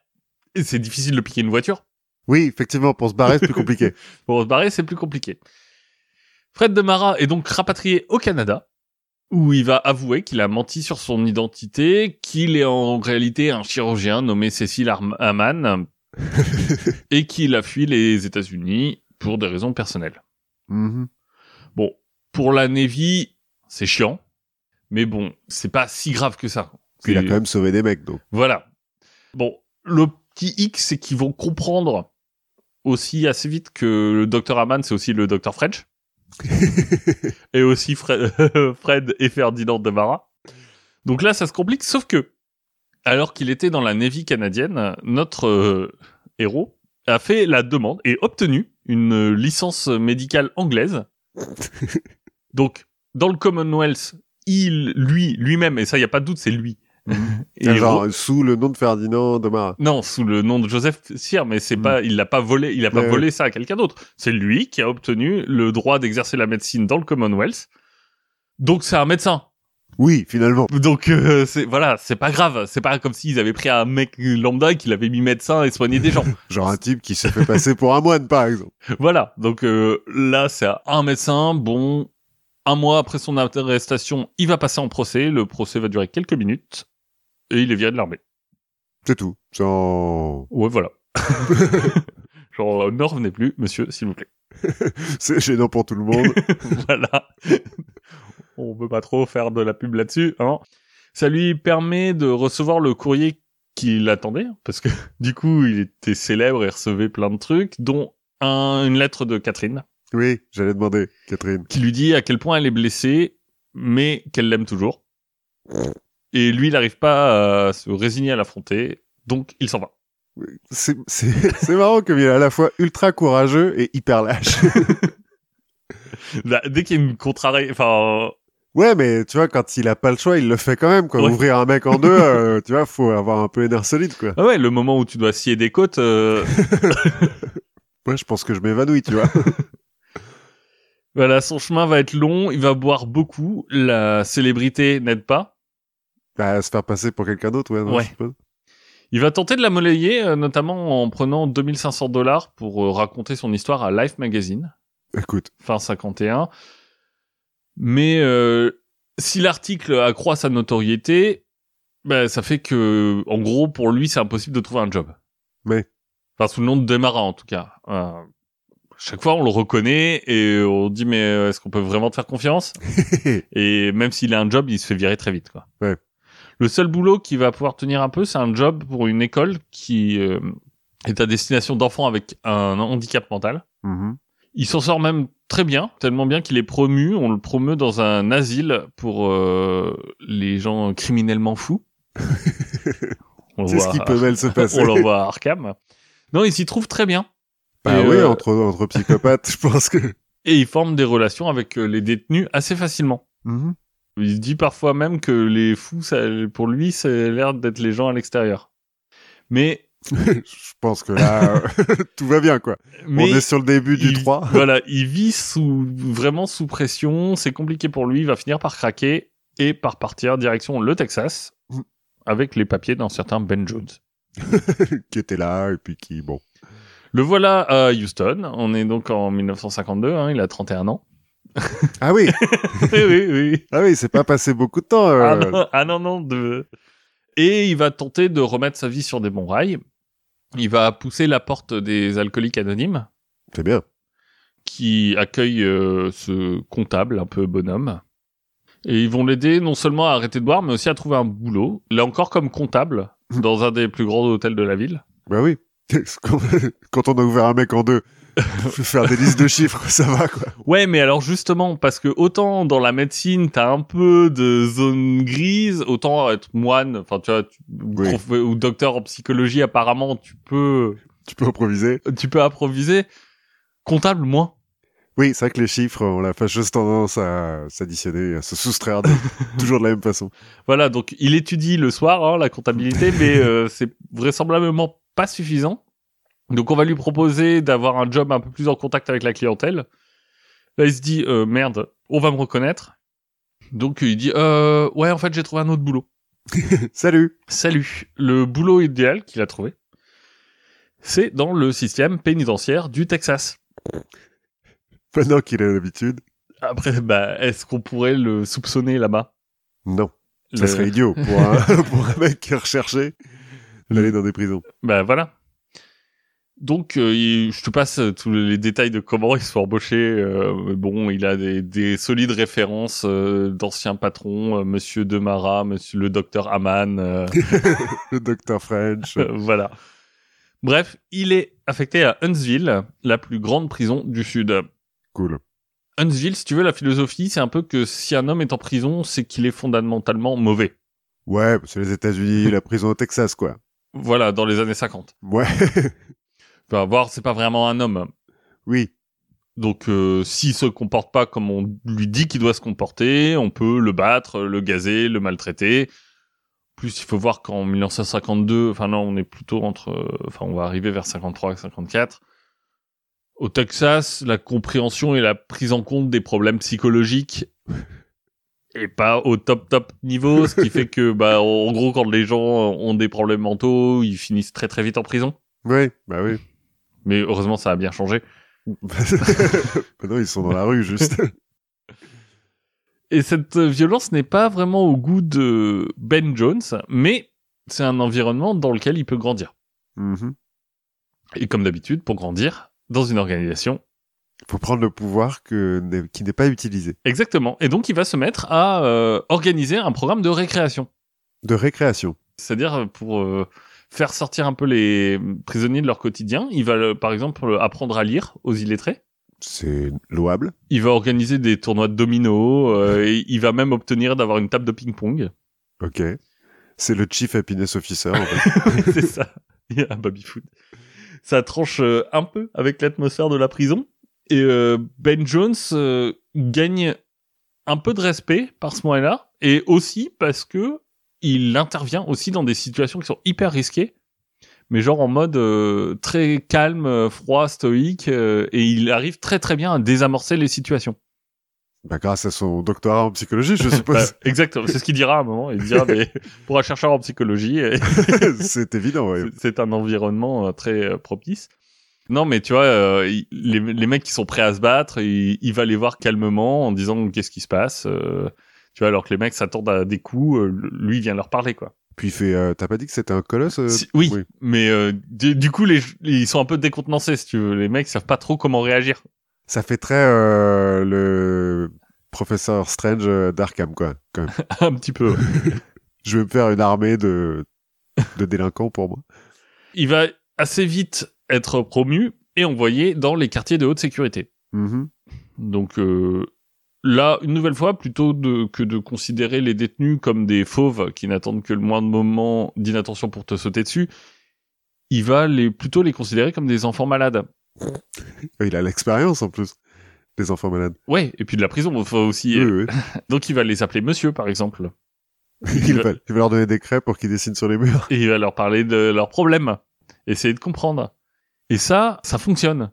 c'est difficile de piquer une voiture. Oui, effectivement, pour se barrer, c'est plus compliqué. Fred Demara est donc rapatrié au Canada, où il va avouer qu'il a menti sur son identité, qu'il est en réalité un chirurgien nommé Cecil Hamann, et qu'il a fui les États-Unis pour des raisons personnelles. Mmh. Bon, pour la Navy... c'est chiant, mais bon, c'est pas si grave que ça. Il a quand même sauvé des mecs, donc. Voilà. Bon, le petit hic, c'est qu'ils vont comprendre aussi assez vite que le docteur Hamann, c'est aussi le docteur French. Et aussi Fred et Ferdinand Demara. Donc là, ça se complique, sauf que, alors qu'il était dans la Navy canadienne, notre héros a fait la demande et obtenu une licence médicale anglaise. Donc, dans le Commonwealth, lui-même, et ça, il n'y a pas de doute, c'est lui. Mmh. Sous le nom de Ferdinand Demara. Non, sous le nom de Joseph Cyr, mais c'est pas, il n'a pas volé ça à quelqu'un d'autre. C'est lui qui a obtenu le droit d'exercer la médecine dans le Commonwealth. Donc, c'est un médecin. Oui, finalement. Donc, c'est pas grave. C'est pas comme s'ils avaient pris un mec lambda qui l'avait mis médecin et soigné des gens. Genre un type qui s'est fait passer pour un moine, par exemple. Voilà. Donc, là, c'est un médecin, bon... Un mois après son arrestation, il va passer en procès. Le procès va durer quelques minutes. Et il est viré de l'armée. C'est tout. Ouais, voilà. Genre, ne revenez plus, monsieur, s'il vous plaît. C'est gênant pour tout le monde. Voilà. On ne peut pas trop faire de la pub là-dessus. Hein. Ça lui permet de recevoir le courrier qu'il attendait. Parce que, du coup, il était célèbre et recevait plein de trucs, dont une lettre de Catherine. Oui, j'allais demander, Catherine. Qui lui dit à quel point elle est blessée, mais qu'elle l'aime toujours. Et lui, il n'arrive pas à se résigner à l'affronter, donc il s'en va. C'est marrant comme il est à la fois ultra courageux et hyper lâche. Là, dès qu'il y a une contrariété... Ouais, mais tu vois, quand il a pas le choix, il le fait quand même, quoi. Ouais. Ouvrir un mec en deux, tu vois, faut avoir un peu les nerfs solides, quoi. Ah ouais, le moment où tu dois scier des côtes... Ouais, je pense que je m'évanouis, tu vois. Voilà, son chemin va être long, il va boire beaucoup, la célébrité n'aide pas. Se faire passer pour quelqu'un d'autre, ouais. Non, ouais. Il va tenter de la monnayer, notamment en prenant $2,500 pour raconter son histoire à Life Magazine. Écoute. Fin 51. Mais si l'article accroît sa notoriété, ça fait que, en gros, pour lui, c'est impossible de trouver un job. Mais... Enfin, sous le nom de Demara, en tout cas. Chaque fois, on le reconnaît et on dit, mais est-ce qu'on peut vraiment te faire confiance? Et même s'il a un job, il se fait virer très vite, quoi. Ouais. Le seul boulot qu'il va pouvoir tenir un peu, c'est un job pour une école qui est à destination d'enfants avec un handicap mental. Mm-hmm. Il s'en sort même très bien, tellement bien qu'il est promu. On le promeut dans un asile pour les gens criminellement fous. C'est ce qui peut mal se passer. On l'envoie à Arkham. Non, il s'y trouve très bien. Bah oui, entre psychopathes, je pense que... Et il forme des relations avec les détenus assez facilement. Mm-hmm. Il se dit parfois même que les fous, ça, pour lui, ça a l'air d'être les gens à l'extérieur. Mais... je pense que là, tout va bien, quoi. Mais on est sur le début du 3. Voilà, il vit vraiment sous pression, c'est compliqué pour lui, il va finir par craquer et par partir direction le Texas, avec les papiers d'un certain Ben Jones. Qui était là, et puis qui, bon... Le voilà à Houston, on est donc en 1952, hein, il a 31 ans. Ah oui. oui. Ah oui, c'est pas passé beaucoup de temps. Ah non. Et il va tenter de remettre sa vie sur des bons rails. Il va pousser la porte des alcooliques anonymes. C'est bien. Qui accueille ce comptable, un peu bonhomme. Et ils vont l'aider non seulement à arrêter de boire, mais aussi à trouver un boulot. Là encore comme comptable, dans un des plus grands hôtels de la ville. Bah oui. Quand on a ouvert un mec en deux, faire des listes de chiffres, ça va, quoi. Ouais, mais alors justement, parce que autant dans la médecine, t'as un peu de zone grise, autant être moine, enfin tu vois, oui. Prof, ou docteur en psychologie, apparemment, tu peux improviser. Comptable, moins. Oui, c'est vrai que les chiffres ont la fâcheuse tendance à s'additionner, à se soustraire toujours de la même façon. Voilà, donc il étudie le soir la comptabilité, mais c'est vraisemblablement pas suffisant. Donc on va lui proposer d'avoir un job un peu plus en contact avec la clientèle. Là il se dit merde, on va me reconnaître. Donc il dit ouais, en fait j'ai trouvé un autre boulot. Salut. Le boulot idéal qu'il a trouvé, c'est dans le système pénitentiaire du Texas. Pendant qu'il a l'habitude. Après, est-ce qu'on pourrait le soupçonner là-bas? Non. Ça serait idiot pour un mec qui est recherché d'aller dans des prisons. Voilà. Donc, je te passe tous les détails de comment il se fait embaucher. Il a des solides références d'anciens patrons, Monsieur Demara, Monsieur le Docteur Hamann, le Docteur French. Voilà. Bref, il est affecté à Huntsville, la plus grande prison du Sud. Cool. Huntsville, si tu veux, la philosophie, c'est un peu que si un homme est en prison, c'est qu'il est fondamentalement mauvais. Ouais, c'est les États-Unis, la prison au Texas, quoi. Voilà, dans les années 50. Ouais. Enfin, voir, c'est pas vraiment un homme. Oui. Donc, s'il se comporte pas comme on lui dit qu'il doit se comporter, on peut le battre, le gazer, le maltraiter. Plus, il faut voir qu'en 1952, on va arriver vers 53 et 54. Au Texas, la compréhension et la prise en compte des problèmes psychologiques est pas au top niveau, ce qui fait que, en gros, quand les gens ont des problèmes mentaux, ils finissent très très vite en prison. Oui, oui. Mais heureusement, ça a bien changé. Non, ils sont dans la rue, juste. Et cette violence n'est pas vraiment au goût de Ben Jones, mais c'est un environnement dans lequel il peut grandir. Mm-hmm. Et comme d'habitude, pour grandir dans une organisation... Il faut prendre le pouvoir qui n'est pas utilisé. Exactement. Et donc, il va se mettre à organiser un programme de récréation. C'est-à-dire, pour... faire sortir un peu les prisonniers de leur quotidien. Il va, par exemple, apprendre à lire aux illettrés. C'est louable. Il va organiser des tournois de domino. Et il va même obtenir d'avoir une table de ping-pong. Ok. C'est le Chief Happiness Officer, en fait. Oui, c'est ça. Il y a un baby-food. Ça tranche un peu avec l'atmosphère de la prison. Et Ben Jones gagne un peu de respect par ce moyen-là. Et aussi parce que il intervient aussi dans des situations qui sont hyper risquées, mais genre en mode très calme, froid, stoïque, et il arrive très très bien à désamorcer les situations. Grâce à son doctorat en psychologie, je suppose. Exactement, c'est ce qu'il dira à un moment. Il dira, mais pour un chercheur en psychologie... c'est évident, oui. C'est un environnement très propice. Non, mais tu vois, les mecs qui sont prêts à se battre, il va les voir calmement en disant « qu'est-ce qui se passe ?» Tu vois, alors que les mecs s'attendent à des coups, lui, il vient leur parler, quoi. Puis il fait, t'as pas dit que c'était un colosse oui, mais du coup, ils sont un peu décontenancés, si tu veux. Les mecs savent pas trop comment réagir. Ça fait très le professeur Strange d'Arkham, quoi, quand même. Un petit peu. Je vais me faire une armée de délinquants pour moi. Il va assez vite être promu et envoyé dans les quartiers de haute sécurité. Mmh. Donc là, une nouvelle fois, plutôt que de considérer les détenus comme des fauves qui n'attendent que le moindre moment d'inattention pour te sauter dessus, il va plutôt les considérer comme des enfants malades. Il a l'expérience en plus des enfants malades. Ouais, et puis de la prison aussi. Oui, oui. Donc il va les appeler monsieur, par exemple. Il va leur donner des crêpes pour qu'ils dessinent sur les murs. Et il va leur parler de leurs problèmes, essayer de comprendre. Et ça fonctionne.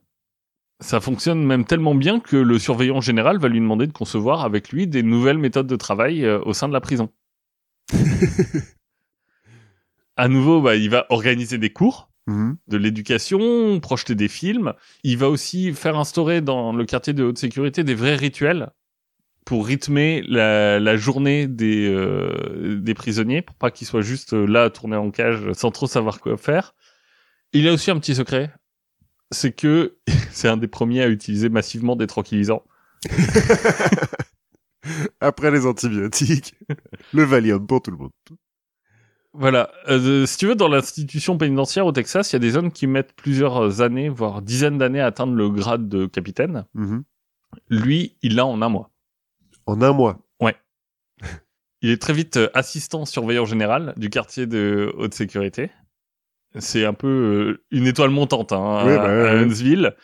Ça fonctionne même tellement bien que le surveillant général va lui demander de concevoir avec lui des nouvelles méthodes de travail au sein de la prison. À nouveau, il va organiser des cours de l'éducation, projeter des films. Il va aussi faire instaurer dans le quartier de haute sécurité des vrais rituels pour rythmer la journée des prisonniers, pour pas qu'ils soient juste là, tournés en cage, sans trop savoir quoi faire. Il a aussi un petit secret. C'est que c'est un des premiers à utiliser massivement des tranquillisants. Après les antibiotiques, le Valium pour tout le monde. Voilà. Si tu veux, dans l'institution pénitentiaire au Texas, il y a des zones qui mettent plusieurs années, voire dizaines d'années à atteindre le grade de capitaine. Mm-hmm. Lui, il l'a en un mois. En un mois? Ouais. Il est très vite assistant surveillant général du quartier de haute sécurité. C'est un peu une étoile montante à Huntsville.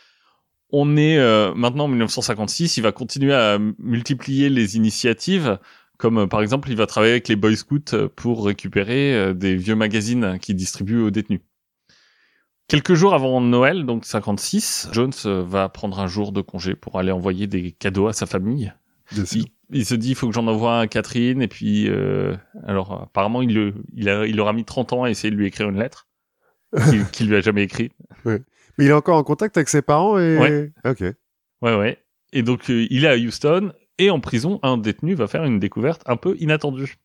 On est maintenant en 1956, il va continuer à multiplier les initiatives, comme par exemple, il va travailler avec les Boy Scouts pour récupérer des vieux magazines qu'il distribue aux détenus. Quelques jours avant Noël, donc 56, Jones va prendre un jour de congé pour aller envoyer des cadeaux à sa famille. Il se dit, il faut que j'en envoie un à Catherine, et puis alors apparemment, il aura mis 30 ans à essayer de lui écrire une lettre. Qu'il lui a jamais écrit. Ouais. Mais il est encore en contact avec ses parents et... Ouais. Ok. Ouais, ouais. Et donc, il est à Houston et en prison, un détenu va faire une découverte un peu inattendue.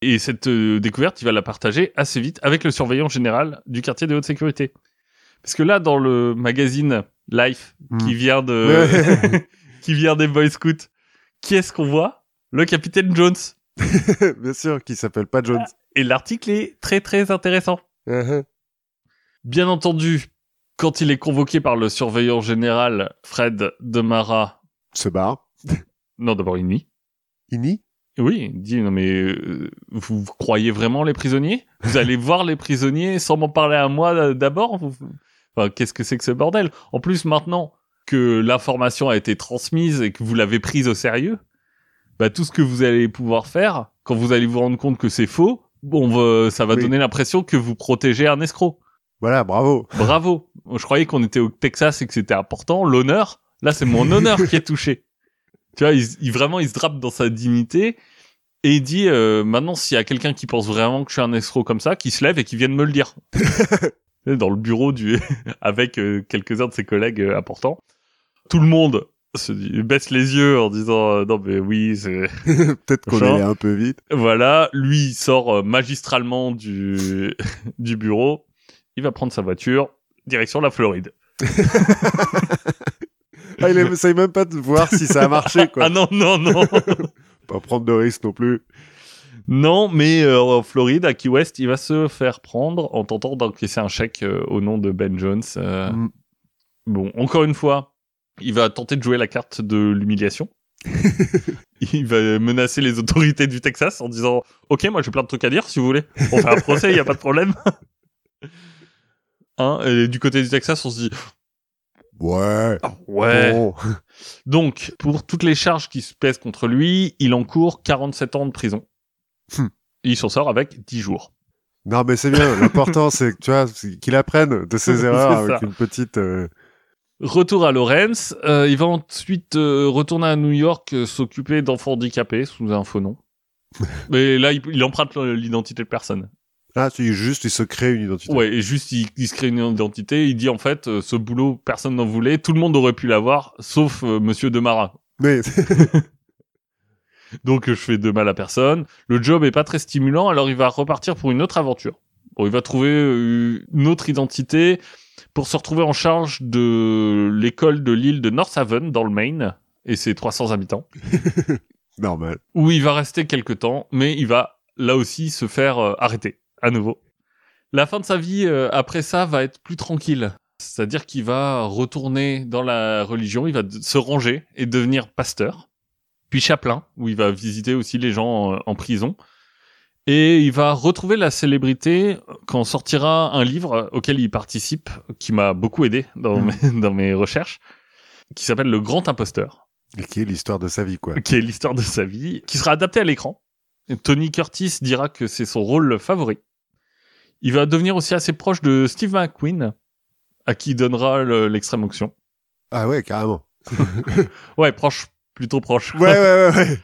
Et cette découverte, il va la partager assez vite avec le surveillant général du quartier de haute sécurité. Parce que là, dans le magazine Life, qui vient qui vient des Boy Scouts, qui est-ce qu'on voit? Le capitaine Jones. Bien sûr, qui s'appelle pas Jones. Et l'article est très, très intéressant. Uh-huh. Bien entendu, quand il est convoqué par le surveillant général, Fred Demara... se barre. Non, d'abord, il nie. Il nie? Oui, il dit, non mais, vous croyez vraiment les prisonniers? Vous allez voir les prisonniers sans m'en parler à moi d'abord? Enfin, qu'est-ce que c'est que ce bordel? En plus, maintenant que l'information a été transmise et que vous l'avez prise au sérieux, tout ce que vous allez pouvoir faire, quand vous allez vous rendre compte que c'est faux, ça va donner l'impression que vous protégez un escroc. Voilà, bravo. Bravo. Je croyais qu'on était au Texas et que c'était important. L'honneur. Là, c'est mon honneur qui est touché. Tu vois, il se drape dans sa dignité et il dit, maintenant, s'il y a quelqu'un qui pense vraiment que je suis un escroc comme ça, qui se lève et qui vienne me le dire. Dans le bureau avec quelques-uns de ses collègues importants. Tout le monde se dit, baisse les yeux en disant, non, mais oui, c'est... Peut-être qu'on est un peu vite. Voilà. Lui, il sort magistralement du bureau. Il va prendre sa voiture, direction la Floride. Il essaye même pas de voir si ça a marché, quoi. Ah non, non, non. Pas prendre de risque non plus. Non, mais en Floride, à Key West, il va se faire prendre en tentant d'encaisser un chèque au nom de Ben Jones. Bon, encore une fois, il va tenter de jouer la carte de l'humiliation. Il va menacer les autorités du Texas en disant « Ok, moi j'ai plein de trucs à dire, si vous voulez. On fait un procès, il n'y a pas de problème. » Et du côté du Texas, on se dit ouais, ouais. Bon. Donc, pour toutes les charges qui se pèsent contre lui, il encourt 47 ans de prison. Et il s'en sort avec 10 jours. Non, mais c'est bien. L'important, c'est que tu vois qu'il apprenne de ses erreurs avec une petite. Retour à Lawrence. Il va ensuite retourner à New York, s'occuper d'enfants handicapés sous un faux nom. Mais là, il emprunte l'identité de personne. Ah, il se crée une identité. Ouais, et juste, il se crée une identité. Il dit, en fait, ce boulot, personne n'en voulait. Tout le monde aurait pu l'avoir, sauf Monsieur Demara. Mais... Donc, je fais de mal à personne. Le job est pas très stimulant, alors il va repartir pour une autre aventure. Bon, il va trouver une autre identité pour se retrouver en charge de l'école de l'île de North Haven, dans le Maine, et ses 300 habitants. Normal. Où il va rester quelques temps, mais il va, là aussi, se faire arrêter. À nouveau. La fin de sa vie, après ça, va être plus tranquille. C'est-à-dire qu'il va retourner dans la religion, il va se ranger et devenir pasteur, puis chapelain, où il va visiter aussi les gens en prison. Et il va retrouver la célébrité quand sortira un livre auquel il participe, qui m'a beaucoup aidé dans mes recherches, qui s'appelle « Le Grand Imposteur ». Et qui est l'histoire de sa vie, quoi. Qui est l'histoire de sa vie, qui sera adaptée à l'écran. Et Tony Curtis dira que c'est son rôle favori. Il va devenir aussi assez proche de Steve McQueen, à qui il donnera l'extrême onction. Ah ouais, carrément. Ouais, proche, plutôt proche. Ouais.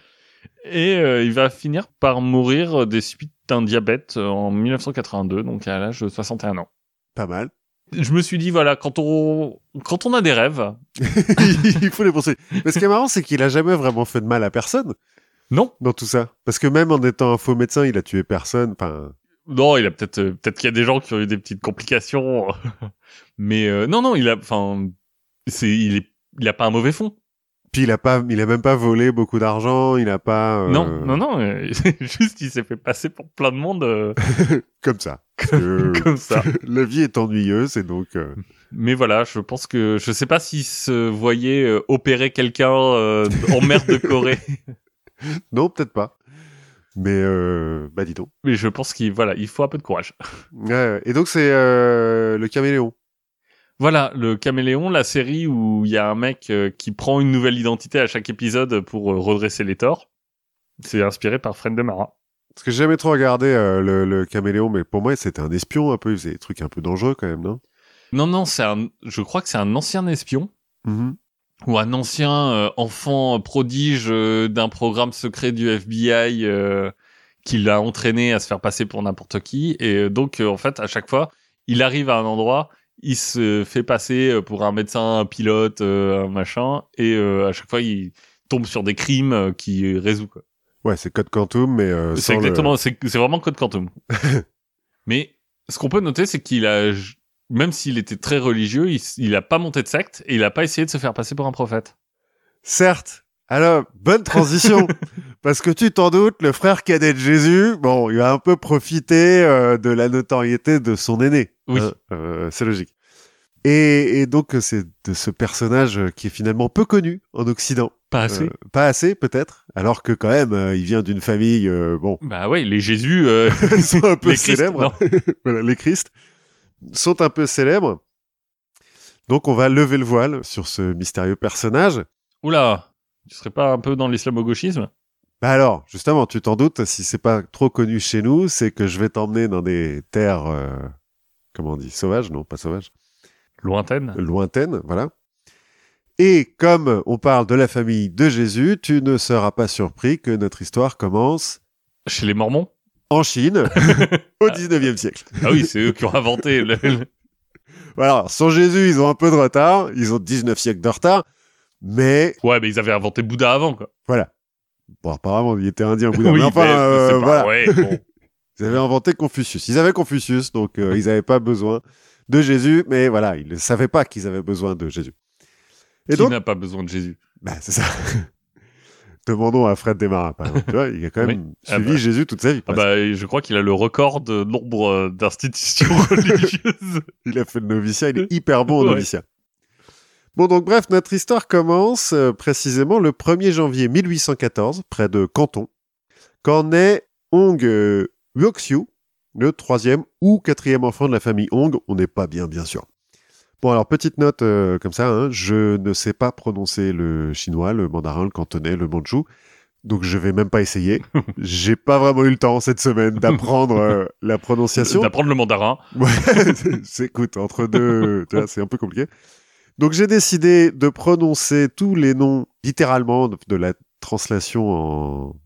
Et il va finir par mourir des suites d'un diabète en 1982, donc à l'âge de 61 ans. Pas mal. Je me suis dit, voilà, quand on a des rêves... il faut les penser. Mais ce qui est marrant, c'est qu'il a jamais vraiment fait de mal à personne. Non. Dans tout ça. Parce que même en étant un faux médecin, il a tué personne. Enfin... Non, il a peut-être qu'il y a des gens qui ont eu des petites complications. Mais non, il a pas un mauvais fond. Puis il a même pas volé beaucoup d'argent, il a pas... Non, juste il s'est fait passer pour plein de monde. Comme ça. Comme ça. La vie est ennuyeuse et donc... Mais voilà, je pense que... Je sais pas s'il se voyait opérer quelqu'un en mer de Corée. Non, peut-être pas. Mais bah dis donc. Mais je pense qu'il faut un peu de courage. Ouais, et donc c'est le caméléon. Voilà, le Caméléon, la série où il y a un mec qui prend une nouvelle identité à chaque épisode pour redresser les torts. C'est inspiré par Ferdinand Demara. Parce que j'ai jamais trop regardé le Caméléon, mais pour moi, c'était un espion un peu. Il faisait des trucs un peu dangereux quand même, non ? Non, je crois que c'est un ancien espion. Mm-hmm. Ou un ancien enfant prodige d'un programme secret du FBI qui l'a entraîné à se faire passer pour n'importe qui. Et donc, en fait, à chaque fois, il arrive à un endroit... Il se fait passer pour un médecin, un pilote, un machin, et à chaque fois, il tombe sur des crimes qu'il résout, quoi. Ouais, c'est Code Quantum, mais c'est exactement, c'est vraiment Code Quantum. Mais ce qu'on peut noter, c'est qu'il a, même s'il était très religieux, il a pas monté de secte et il a pas essayé de se faire passer pour un prophète. Certes. Alors, bonne transition. Parce que tu t'en doutes, le frère cadet de Jésus, bon, il a un peu profité de la notoriété de son aîné. Oui. C'est logique. Et donc, c'est de ce personnage qui est finalement peu connu en Occident. Pas assez. Pas assez, peut-être. Alors que quand même, il vient d'une famille, bon. Bah ouais, les Jésus sont un peu célèbres. Voilà, les Christ sont un peu célèbres. Donc, on va lever le voile sur ce mystérieux personnage. Oula, tu serais pas un peu dans l'islamo-gauchisme ? Bah alors, justement, tu t'en doutes, si c'est pas trop connu chez nous, c'est que je vais t'emmener dans des terres, comment on dit, sauvages, non, pas sauvages. Lointaines, voilà. Et comme on parle de la famille de Jésus, tu ne seras pas surpris que notre histoire commence... Chez les Mormons ? En Chine, au 19e siècle. Ah oui, c'est eux qui ont inventé le... Voilà, sans Jésus, ils ont un peu de retard, ils ont 19 siècles de retard, mais... Ouais, mais ils avaient inventé Bouddha avant, quoi. Voilà. Bon, apparemment, il était indien. Oui, mais enfin, c'est pas, voilà. Ouais, bon. Ils avaient inventé Confucius. Ils avaient Confucius, donc ils n'avaient pas besoin de Jésus. Mais voilà, ils ne savaient pas qu'ils avaient besoin de Jésus. Et qui donc, n'a pas besoin de Jésus ? Bah, c'est ça. Demandons à Fred Demara, par exemple. Tu vois, il a quand même suivi Jésus toute sa vie. Ah bah, je crois qu'il a le record de nombre d'institutions religieuses. Il a fait le noviciat. Il est hyper bon au noviciat. Bon, donc bref, notre histoire commence précisément le 1er janvier 1814, près de Canton, quand naît Hong Xiuqing, le troisième ou quatrième enfant de la famille Hong. On n'est pas bien sûr. Bon, alors, petite note comme ça, hein, je ne sais pas prononcer le chinois, le mandarin, le cantonais, le mandchou, donc je vais même pas essayer. J'ai pas vraiment eu le temps cette semaine d'apprendre la prononciation. D'apprendre le mandarin. Ouais, écoute, entre deux, tu vois, c'est un peu compliqué. Donc, j'ai décidé de prononcer tous les noms littéralement de la translation en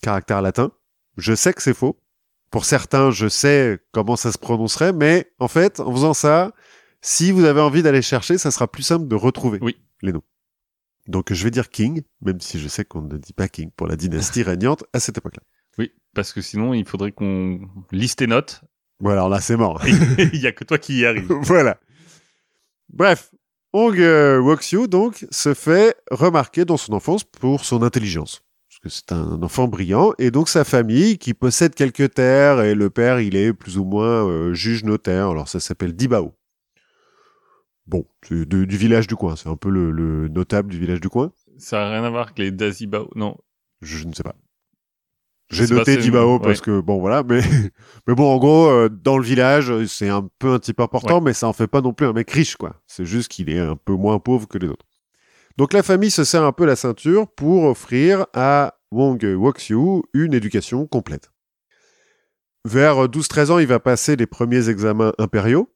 caractère latin. Je sais que c'est faux. Pour certains, je sais comment ça se prononcerait, mais en fait, en faisant ça, si vous avez envie d'aller chercher, ça sera plus simple de retrouver les noms. Donc, je vais dire Qing, même si je sais qu'on ne dit pas Qing pour la dynastie régnante à cette époque-là. Oui, parce que sinon, il faudrait qu'on liste tes notes. Bon, alors là, c'est mort. Il n'y a que toi qui y arrives. Voilà. Bref. Hong Xiuqing, donc, se fait remarquer dans son enfance pour son intelligence. Parce que c'est un enfant brillant. Et donc, sa famille, qui possède quelques terres, et le père, il est plus ou moins juge notaire. Alors, ça s'appelle Dibao. Bon, c'est du village du coin, c'est un peu le notable du village du coin. Ça n'a rien à voir avec les Dazibao, non. Je ne sais pas. J'ai noté Dibao parce que, bon, voilà, mais bon, en gros, dans le village, c'est un peu un type important, mais ça en fait pas non plus un mec riche, quoi. C'est juste qu'il est un peu moins pauvre que les autres. Donc, la famille se serre un peu la ceinture pour offrir à Wang Wuxiu une éducation complète. Vers 12-13 ans, il va passer les premiers examens impériaux,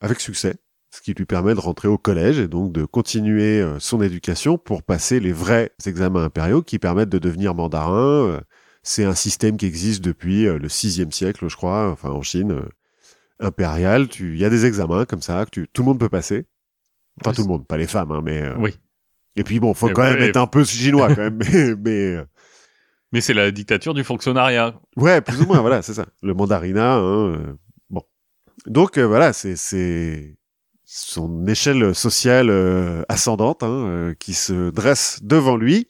avec succès, ce qui lui permet de rentrer au collège et donc de continuer son éducation pour passer les vrais examens impériaux qui permettent de devenir mandarin. C'est un système qui existe depuis le 6e siècle, je crois, enfin en Chine, impériale. Il y a des examens comme ça, que tout le monde peut passer. Enfin, tout le monde, pas les femmes, hein, mais... Oui. Et puis bon, faut quand même être un peu chinois, quand même. Mais c'est la dictature du fonctionnariat. Ouais, plus ou moins, voilà, c'est ça. Le mandarinat, hein, bon. Donc, voilà, c'est son échelle sociale ascendante qui se dresse devant lui.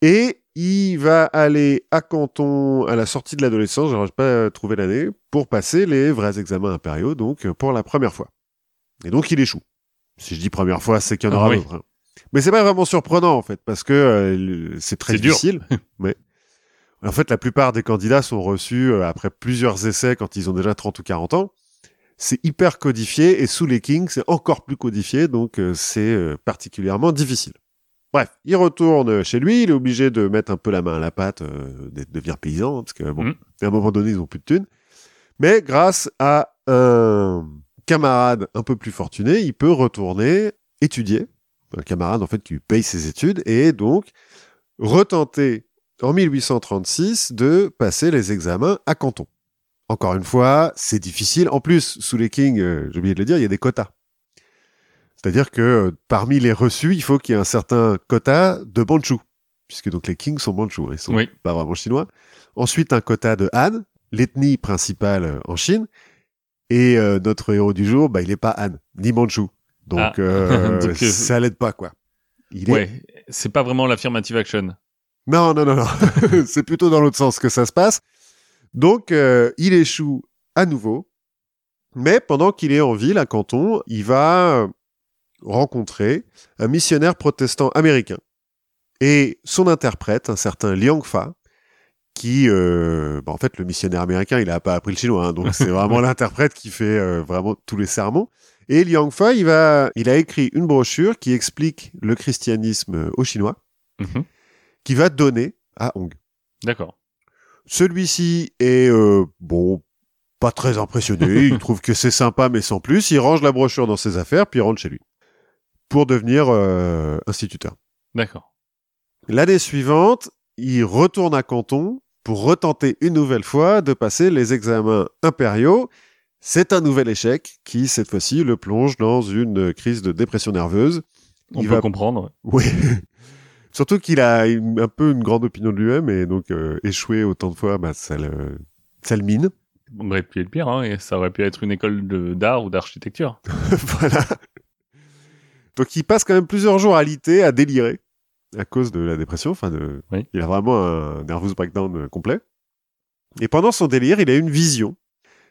Et il va aller à Canton à la sortie de l'adolescence, j'aurais pas trouvé l'année, pour passer les vrais examens impériaux, donc pour la première fois. Et donc il échoue. Si je dis première fois, c'est qu'il y en aura d'autres. Hein. Mais c'est pas vraiment surprenant en fait, parce que c'est très difficile. Mais en fait, la plupart des candidats sont reçus après plusieurs essais quand ils ont déjà 30 ou 40 ans. C'est hyper codifié et sous les Qing, c'est encore plus codifié, donc c'est particulièrement difficile. Bref, il retourne chez lui, il est obligé de mettre un peu la main à la pâte, de devenir paysan, parce que bon, à un moment donné, ils n'ont plus de thunes. Mais grâce à un camarade un peu plus fortuné, il peut retourner étudier. Un camarade, en fait, qui lui paye ses études, et donc retenter, en 1836, de passer les examens à Canton. Encore une fois, c'est difficile. En plus, sous les Qing, j'ai oublié de le dire, il y a des quotas. C'est-à-dire que parmi les reçus, il faut qu'il y ait un certain quota de Mandchous, puisque donc les Qing sont Mandchous, ils sont pas vraiment chinois. Ensuite, un quota de Han, l'ethnie principale en Chine, et notre héros du jour, bah, il n'est pas Han, ni Mandchou. Donc, donc ça l'aide pas, quoi. C'est pas vraiment l'affirmative action. Non. C'est plutôt dans l'autre sens que ça se passe. Donc, il échoue à nouveau, mais pendant qu'il est en ville à Canton, il va rencontrer un missionnaire protestant américain et son interprète, un certain Liang Fa, qui, en fait, le missionnaire américain, il n'a pas appris le chinois, hein, donc c'est vraiment l'interprète qui fait vraiment tous les sermons. Et Liang Fa, il a écrit une brochure qui explique le christianisme aux Chinois, qui va donner à Hong. D'accord. Celui-ci est, pas très impressionné, il trouve que c'est sympa, mais sans plus, il range la brochure dans ses affaires, puis il rentre chez lui, pour devenir instituteur. D'accord. L'année suivante, il retourne à Canton pour retenter une nouvelle fois de passer les examens impériaux. C'est un nouvel échec qui, cette fois-ci, le plonge dans une crise de dépression nerveuse. On peut comprendre. Oui. Surtout qu'il a un peu une grande opinion de lui-même et donc échouer autant de fois, bah, ça le mine. On aurait pu être pire, hein, et ça aurait pu être une école d'art ou d'architecture. Voilà. Donc il passe quand même plusieurs jours à alité, à délirer, à cause de la dépression. Il a vraiment un nervous breakdown complet. Et pendant son délire, il a une vision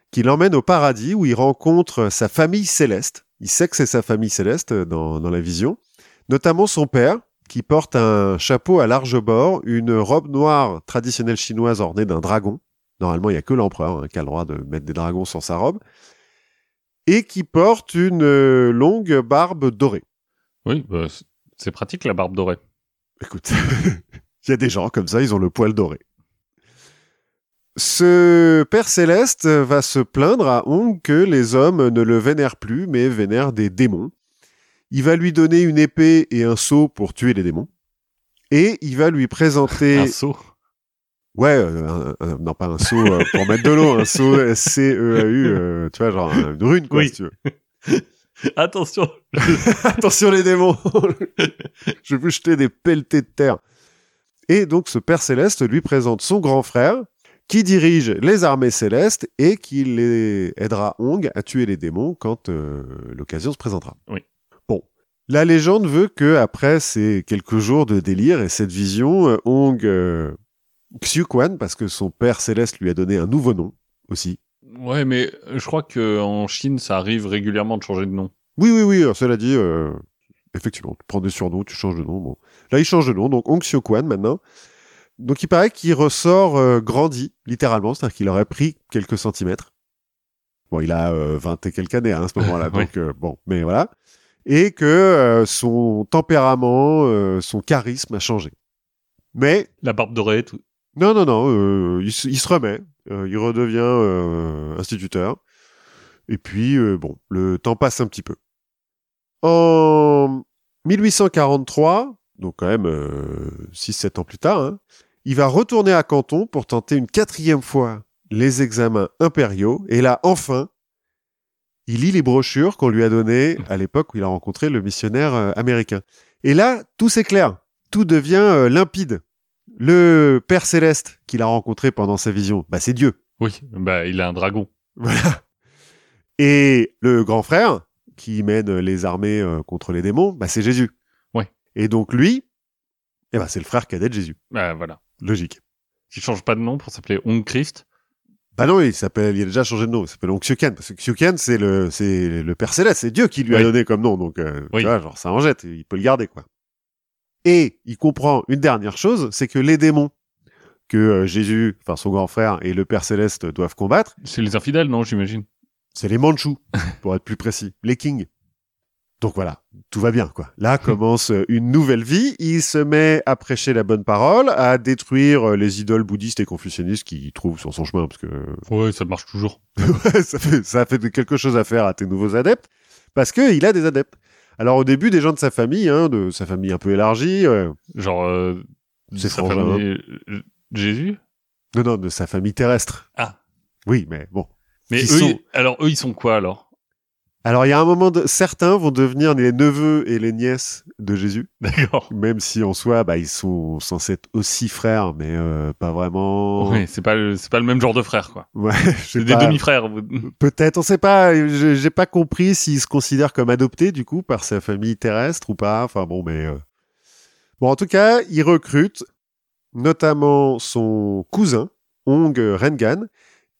qui l'emmène au paradis où il rencontre sa famille céleste. Il sait que c'est sa famille céleste dans la vision, notamment son père, qui porte un chapeau à large bord, une robe noire traditionnelle chinoise ornée d'un dragon. Normalement, il n'y a que l'empereur qui a le droit de mettre des dragons sans sa robe. Et qui porte une longue barbe dorée. Oui, c'est pratique la barbe dorée. Écoute, il y a des gens comme ça, ils ont le poil doré. Ce père céleste va se plaindre à Hong que les hommes ne le vénèrent plus, mais vénèrent des démons. Il va lui donner une épée et un seau pour tuer les démons. Et il va lui présenter... Un seau ? Ouais, non pas un seau pour mettre de l'eau, un seau S-C-E-A-U, tu vois, genre une rune, quoi, si tu veux. Attention Attention les démons. Je vais vous jeter des pelletées de terre. Et donc ce père céleste lui présente son grand frère, qui dirige les armées célestes et qui les aidera Hong à tuer les démons quand l'occasion se présentera. Oui. La légende veut que après ces quelques jours de délire et cette vision, Hong Xiuquan, parce que son père céleste lui a donné un nouveau nom aussi. Ouais, mais je crois qu'en Chine, ça arrive régulièrement de changer de nom. Oui, cela dit, effectivement, tu prends des surnoms, tu changes de nom. Bon. Là, il change de nom, donc Hong Xiuquan maintenant. Donc, il paraît qu'il ressort grandi, littéralement, c'est-à-dire qu'il aurait pris quelques centimètres. Bon, il a 20 et quelques années à ce moment-là, donc bon, mais voilà. Et que son tempérament, son charisme a changé. Mais... La barbe dorée, tout. Non, il se remet, il redevient instituteur. Et puis, bon, le temps passe un petit peu. En 1843, donc quand même 6-7 ans plus tard, hein, il va retourner à Canton pour tenter une quatrième fois les examens impériaux. Et là, enfin, il lit les brochures qu'on lui a données à l'époque où il a rencontré le missionnaire américain. Et là, tout s'éclaire, tout devient limpide. Le Père Céleste qu'il a rencontré pendant sa vision, bah c'est Dieu. Oui, bah il a un dragon. Voilà. Et le grand frère qui mène les armées contre les démons, bah c'est Jésus. Ouais. Et donc lui, eh bah, c'est le frère cadet de Jésus. Bah voilà. Logique. Il change pas de nom pour s'appeler Hong Christ. Bah non, il a déjà changé de nom. Il s'appelle Hong Xiuquan parce que Xiuquan c'est le Père Céleste, c'est Dieu qui lui a donné comme nom. Donc tu vois, genre ça en jette, il peut le garder quoi. Et il comprend une dernière chose, c'est que les démons que Jésus, enfin son grand frère et le Père Céleste doivent combattre... C'est les infidèles, non, j'imagine. C'est les Mandchous, pour être plus précis. Les Qing. Donc voilà, tout va bien, quoi. Là commence une nouvelle vie. Il se met à prêcher la bonne parole, à détruire les idoles bouddhistes et confucianistes qu'il trouve sur son chemin, parce que... Ouais, ça marche toujours. Ouais, ça fait quelque chose à faire à tes nouveaux adeptes, parce qu'il a des adeptes. Alors au début, des gens de sa famille, hein, de sa famille un peu élargie, genre c'est sa famille Jésus. Non, de sa famille terrestre. Ah. Oui, mais bon. Mais eux, ils sont quoi alors ? Alors il y a un moment, certains vont devenir les neveux et les nièces de Jésus. D'accord. Même si en soi, bah ils sont censés être aussi frères, mais pas vraiment. Oui, c'est pas le même genre de frères quoi. Ouais, c'est des demi-frères. Peut-être, on sait pas. J'ai pas compris s'ils se considèrent comme adoptés du coup par sa famille terrestre ou pas. Enfin bon, mais bon en tout cas, ils recrutent notamment son cousin Hong Rengan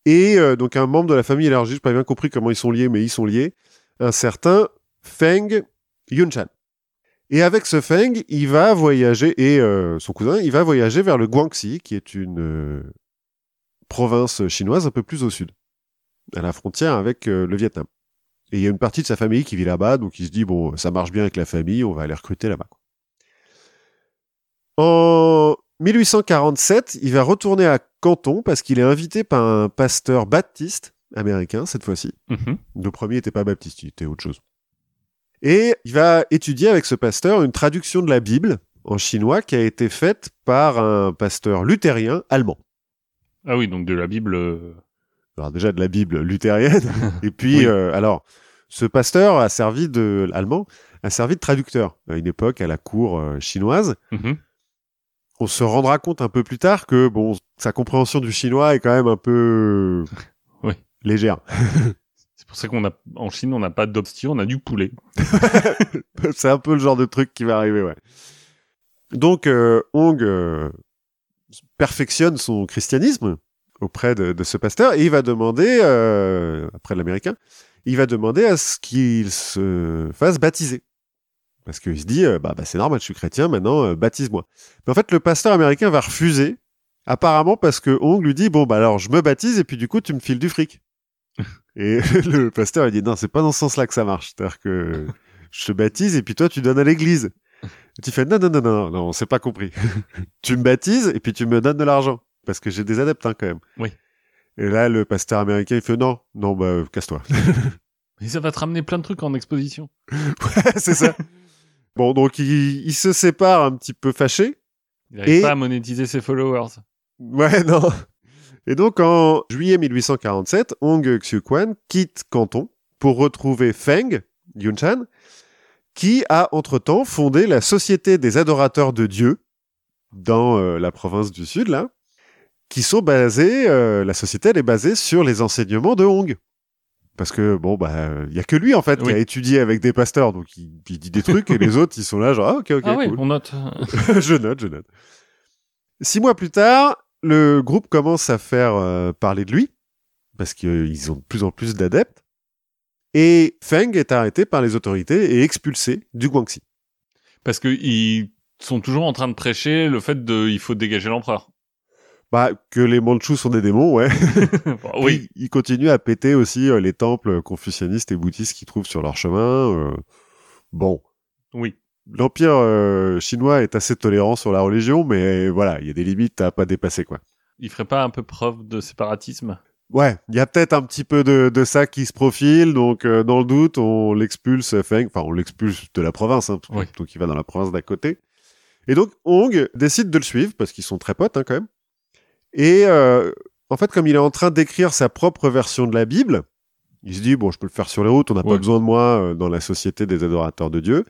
et donc un membre de la famille élargie. J'ai pas bien compris comment ils sont liés, mais ils sont liés. Un certain Feng Yunshan. Et avec ce Feng, il va voyager, et son cousin, il va voyager vers le Guangxi, qui est une province chinoise un peu plus au sud, à la frontière avec le Vietnam. Et il y a une partie de sa famille qui vit là-bas, donc il se dit, bon, ça marche bien avec la famille, on va aller recruter là-bas. En 1847, il va retourner à Canton, parce qu'il est invité par un pasteur baptiste, américain cette fois-ci. Mmh. Le premier n'était pas baptiste, il était autre chose. Et il va étudier avec ce pasteur une traduction de la Bible en chinois qui a été faite par un pasteur luthérien allemand. Ah oui, donc de la Bible... Alors déjà de la Bible luthérienne. Et puis, oui. Alors, ce pasteur allemand a servi de traducteur à une époque à la cour chinoise. Mmh. On se rendra compte un peu plus tard que bon, sa compréhension du chinois est quand même un peu... légère. C'est pour ça qu'en Chine, on n'a pas d'obscur, on a du poulet. C'est un peu le genre de truc qui va arriver, ouais. Donc, Hong perfectionne son christianisme auprès de ce pasteur et il va demander, après l'américain, il va demander à ce qu'il se fasse baptiser. Parce qu'il se dit, bah, c'est normal, je suis chrétien, maintenant, baptise-moi. Mais en fait, le pasteur américain va refuser. Apparemment parce que Hong lui dit « Bon, bah alors, je me baptise et puis du coup, tu me files du fric. » Et le pasteur, il dit « Non, c'est pas dans ce sens-là que ça marche. C'est-à-dire que je te baptise et puis toi, tu donnes à l'église. » Et tu fais « Non, on s'est pas compris. Tu me baptises et puis tu me donnes de l'argent. Parce que j'ai des adeptes, hein, quand même. » Oui. Et là, le pasteur américain, il fait « Non, bah, casse-toi. » Mais ça va te ramener plein de trucs en exposition. Ouais, c'est ça. Bon, donc, il se sépare un petit peu fâché. Il n'arrive pas à monétiser ses followers. Ouais, non. Et donc, en juillet 1847, Hong Xiuquan quitte Canton pour retrouver Feng Yunshan, qui a entre-temps fondé la Société des Adorateurs de Dieu dans la province du Sud, là, qui sont basés... la société, elle est basée sur les enseignements de Hong. Parce que, bon, bah, il n'y a que lui, en fait, qui a étudié avec des pasteurs. Donc, il dit des trucs et les autres, ils sont là, genre, ah, ok, cool. Ah oui, on note. Je note. 6 mois plus tard, le groupe commence à faire parler de lui, parce qu'ils ont de plus en plus d'adeptes. Et Feng est arrêté par les autorités et expulsé du Guangxi. Parce qu'ils sont toujours en train de prêcher le fait qu'il faut dégager l'empereur. Bah, que les Mandchous sont des démons, ouais. Oui. Ils continuent à péter aussi les temples confucianistes et bouddhistes qu'ils trouvent sur leur chemin. Bon. Oui. L'Empire chinois est assez tolérant sur la religion, mais voilà, il y a des limites à pas dépasser, quoi. Il ferait pas un peu preuve de séparatisme? Ouais, il y a peut-être un petit peu de ça qui se profile, donc dans le doute, on l'expulse Feng, enfin on l'expulse de la province, hein, parce que, oui. Donc il va dans la province d'à côté. Et donc Hong décide de le suivre, parce qu'ils sont très potes hein, quand même. Et en fait, comme il est en train d'écrire sa propre version de la Bible, il se dit, bon, je peux le faire sur les routes, on n'a pas besoin de moi dans la Société des Adorateurs de Dieu.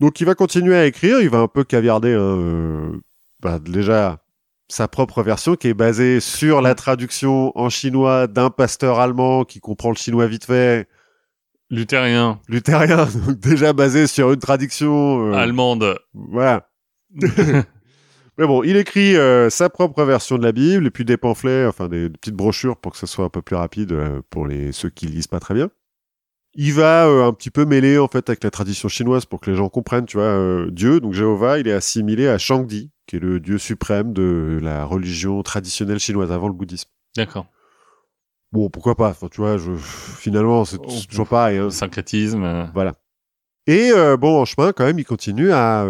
Donc il va continuer à écrire, il va un peu caviarder déjà sa propre version qui est basée sur la traduction en chinois d'un pasteur allemand qui comprend le chinois vite fait. Luthérien, donc déjà basé sur une traduction... allemande. Voilà. Mais bon, il écrit sa propre version de la Bible et puis des pamphlets, enfin des petites brochures pour que ça soit un peu plus rapide pour ceux qui lisent pas très bien. Il va un petit peu mêler en fait avec la tradition chinoise pour que les gens comprennent, tu vois, Dieu, donc Jéhovah, il est assimilé à Shangdi, qui est le dieu suprême de la religion traditionnelle chinoise avant le bouddhisme. D'accord. Bon, pourquoi pas, enfin, tu vois, finalement, c'est toujours pareil. Hein. Syncrétisme. Voilà. Et en chemin, quand même, ils continuent à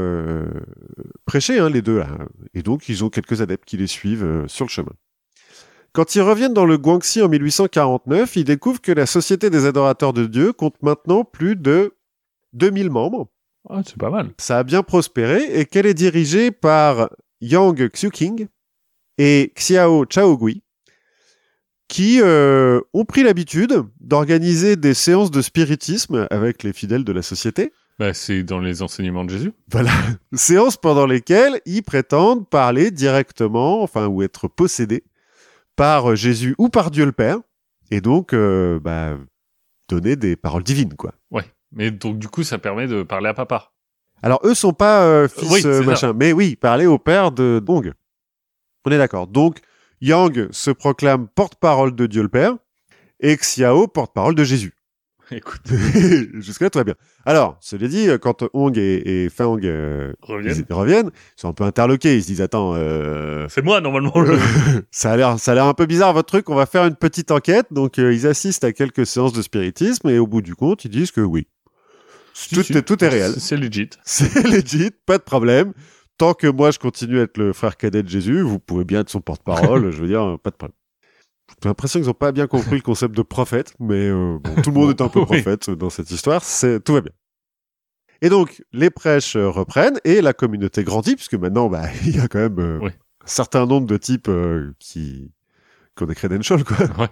prêcher, hein, les deux, là. Et donc, ils ont quelques adeptes qui les suivent sur le chemin. Quand ils reviennent dans le Guangxi en 1849, ils découvrent que la Société des Adorateurs de Dieu compte maintenant plus de 2000 membres. Ah, c'est pas mal. Ça a bien prospéré et qu'elle est dirigée par Yang Xiuqing et Xiao Chaogui qui ont pris l'habitude d'organiser des séances de spiritisme avec les fidèles de la société. Bah, c'est dans les enseignements de Jésus. Voilà. Séances pendant lesquelles ils prétendent parler directement, enfin, ou être possédés par Jésus ou par Dieu le Père, et donc donner des paroles divines, quoi. Ouais, mais donc du coup, ça permet de parler à papa. Alors, eux sont pas fils machin, ça. Mais oui, parler au père de Hong. On est d'accord. Donc, Yang se proclame porte-parole de Dieu le Père, et Xiao porte-parole de Jésus. Écoute. Jusque-là, tout va bien. Alors, cela dit, quand Hong et Feng reviennent, ils sont un peu interloqués. Ils se disent, attends... c'est moi, normalement. Ça a l'air un peu bizarre, votre truc. On va faire une petite enquête. Donc, ils assistent à quelques séances de spiritisme et au bout du compte, ils disent que oui. Tout est réel. C'est legit. C'est legit, pas de problème. Tant que moi, je continue à être le frère cadet de Jésus, vous pouvez bien être son porte-parole. Je veux dire, pas de problème. J'ai l'impression qu'ils n'ont pas bien compris le concept de prophète, mais tout le monde est un peu prophète dans cette histoire, tout va bien. Et donc, les prêches reprennent et la communauté grandit, puisque maintenant, il y a quand même un certain nombre de types qui ont des credentials, quoi. Ouais.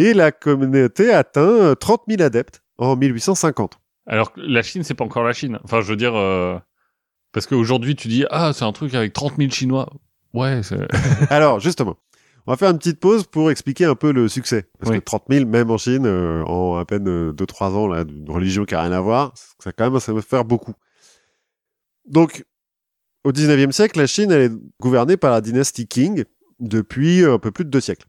Et la communauté atteint 30 000 adeptes en 1850. Alors, la Chine, c'est pas encore la Chine. Enfin, je veux dire, parce qu'aujourd'hui, tu dis « Ah, c'est un truc avec 30 000 Chinois ». Ouais, c'est... Alors, justement. On va faire une petite pause pour expliquer un peu le succès. Parce que 30 000, même en Chine, en à peine 2-3 ans, là, d'une religion qui n'a rien à voir, ça quand même, ça va faire beaucoup. Donc, au 19e siècle, la Chine, elle est gouvernée par la dynastie Qing depuis un peu plus de 2 siècles.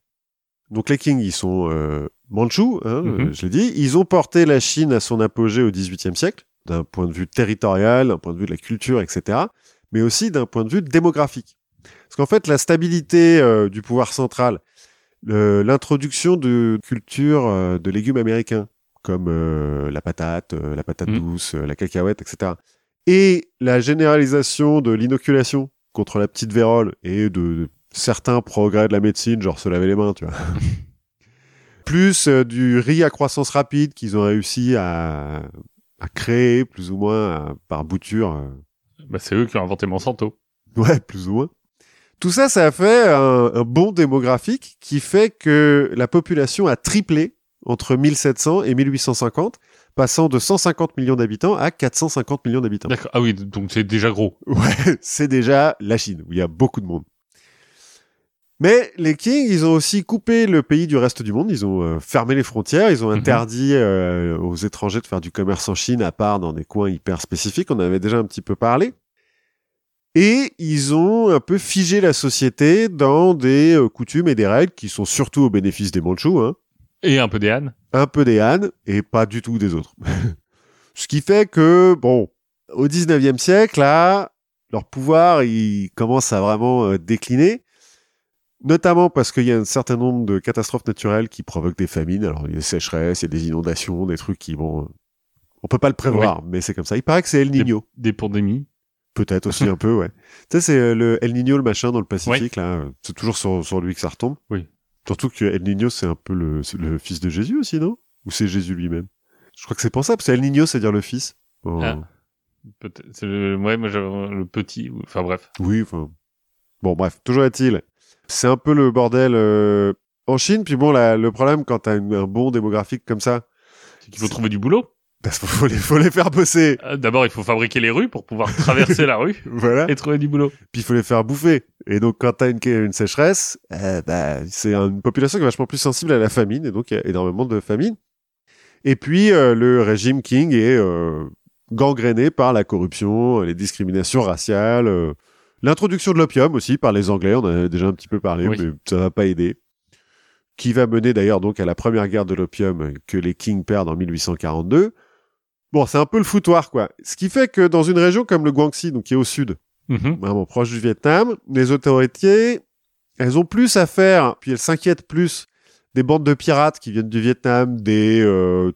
Donc, les Qing, ils sont mandchous, hein, je l'ai dit. Ils ont porté la Chine à son apogée au 18e siècle, d'un point de vue territorial, d'un point de vue de la culture, etc., mais aussi d'un point de vue démographique. Parce qu'en fait, la stabilité du pouvoir central, l'introduction de cultures de légumes américains, comme la patate douce, la cacahuète, etc. Et la généralisation de l'inoculation contre la petite vérole et de certains progrès de la médecine, genre se laver les mains, tu vois. Plus du riz à croissance rapide qu'ils ont réussi à créer, plus ou moins, par bouture. C'est eux qui ont inventé Monsanto. Ouais, plus ou moins. Tout ça, ça a fait un bond démographique qui fait que la population a triplé entre 1700 et 1850, passant de 150 millions d'habitants à 450 millions d'habitants. D'accord. Ah oui, donc c'est déjà gros. Ouais, c'est déjà la Chine, où il y a beaucoup de monde. Mais les Qing, ils ont aussi coupé le pays du reste du monde, ils ont fermé les frontières, ils ont interdit aux étrangers de faire du commerce en Chine, à part dans des coins hyper spécifiques, on en avait déjà un petit peu parlé. Et ils ont un peu figé la société dans des coutumes et des règles qui sont surtout au bénéfice des Mandchous, hein, Et un peu des Han. Un peu des Han et pas du tout des autres. Ce qui fait que, bon, au 19e siècle, là, leur pouvoir, il commence à vraiment décliner. Notamment parce qu'il y a un certain nombre de catastrophes naturelles qui provoquent des famines. Alors, il y a des sécheresses, il y a des inondations, des trucs qui vont... On peut pas le prévoir, oui. Mais c'est comme ça. Il paraît que c'est El Niño. Des pandémies. Peut-être aussi un peu, ouais. Tu sais, c'est le El Niño, le machin dans le Pacifique, oui. Là. C'est toujours sur lui que ça retombe. Oui. Surtout que El Niño, c'est un peu le fils de Jésus aussi, non? Ou c'est Jésus lui-même? Je crois que c'est pour ça, parce que El Niño, c'est dire le fils. Oh. Ah. Peut-être. C'est ouais, moi, j'avais le petit. Enfin, bref. Oui, enfin. Bon, bref. Toujours est-il. C'est un peu le bordel en Chine. Puis bon, le problème quand t'as un bond démographique comme ça, c'est qu'il faut trouver du boulot. Parce qu'il faut les faire bosser. D'abord, il faut fabriquer les rues pour pouvoir traverser la rue, voilà. Et trouver du boulot. Puis il faut les faire bouffer. Et donc, quand t'as une sécheresse, c'est une population qui est vachement plus sensible à la famine. Et donc, il y a énormément de famine. Et puis, le régime Qing est gangréné par la corruption, les discriminations raciales, l'introduction de l'opium aussi par les Anglais. On en a déjà un petit peu parlé, oui. Mais ça va pas aider. Qui va mener d'ailleurs donc à la première guerre de l'opium que les Qing perdent en 1842. Bon, c'est un peu le foutoir, quoi. Ce qui fait que dans une région comme le Guangxi, donc qui est au sud, vraiment proche du Vietnam, les autorités, elles ont plus à faire, puis elles s'inquiètent plus des bandes de pirates qui viennent du Vietnam, des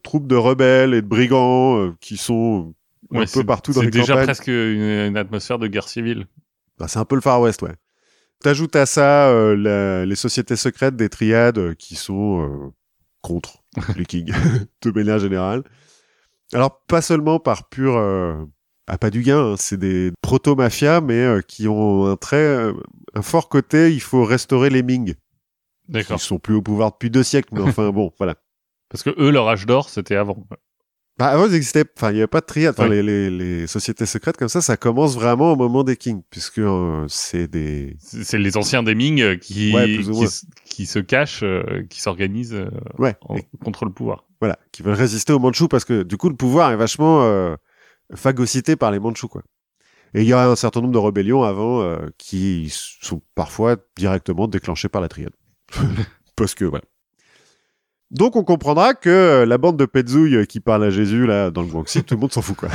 troupes de rebelles et de brigands qui sont un peu partout dans les campagnes. C'est déjà presque une atmosphère de guerre civile. Ben, c'est un peu le Far West, ouais. T'ajoutes à ça les sociétés secrètes des triades qui sont contre les Kings, de manière générale. Alors, pas seulement par pur... pas du gain, hein, c'est des proto-mafias, mais qui ont un fort côté, il faut restaurer les Ming. D'accord. Ils sont plus au pouvoir depuis 2 siècles, mais enfin, bon, voilà. Parce que eux, leur âge d'or, c'était avant. Bah, avant, ils existaient... Enfin, il n'y avait pas de triade. Enfin, oui. Les sociétés secrètes, comme ça commence vraiment au moment des Qing, puisque c'est des... C'est les anciens des Ming qui se cachent, qui s'organisent contre le pouvoir. Voilà, qui veulent résister aux Mandchous parce que du coup le pouvoir est vachement phagocyté par les Mandchous, quoi. Et il y a un certain nombre de rébellions avant qui sont parfois directement déclenchées par la triade. Parce que voilà. Donc on comprendra que la bande de Pétzouille qui parle à Jésus là dans le Guangxi, tout le monde s'en fout, quoi.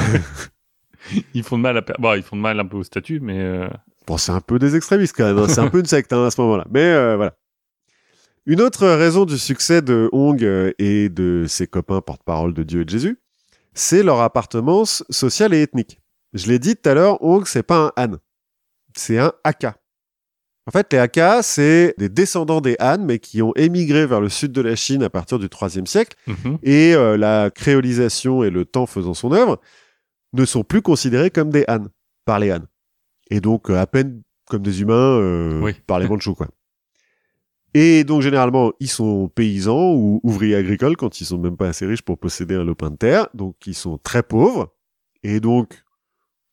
Ils font de mal ils font de mal un peu au statut, mais bon, c'est un peu des extrémistes quand même, hein. C'est un peu une secte, hein, à ce moment-là. Mais voilà. Une autre raison du succès de Hong et de ses copains porte-parole de Dieu et de Jésus, c'est leur appartenance sociale et ethnique. Je l'ai dit tout à l'heure, Hong, c'est pas un Han, c'est un Hakka. En fait, les Hakka, c'est des descendants des Han, mais qui ont émigré vers le sud de la Chine à partir du IIIe siècle, et la créolisation et le temps faisant son œuvre, ne sont plus considérés comme des Han, par les Han. Et donc, à peine comme des humains, par les Mandchous, quoi. Et donc, généralement, ils sont paysans ou ouvriers agricoles quand ils sont même pas assez riches pour posséder un lopin de terre. Donc, ils sont très pauvres. Et donc,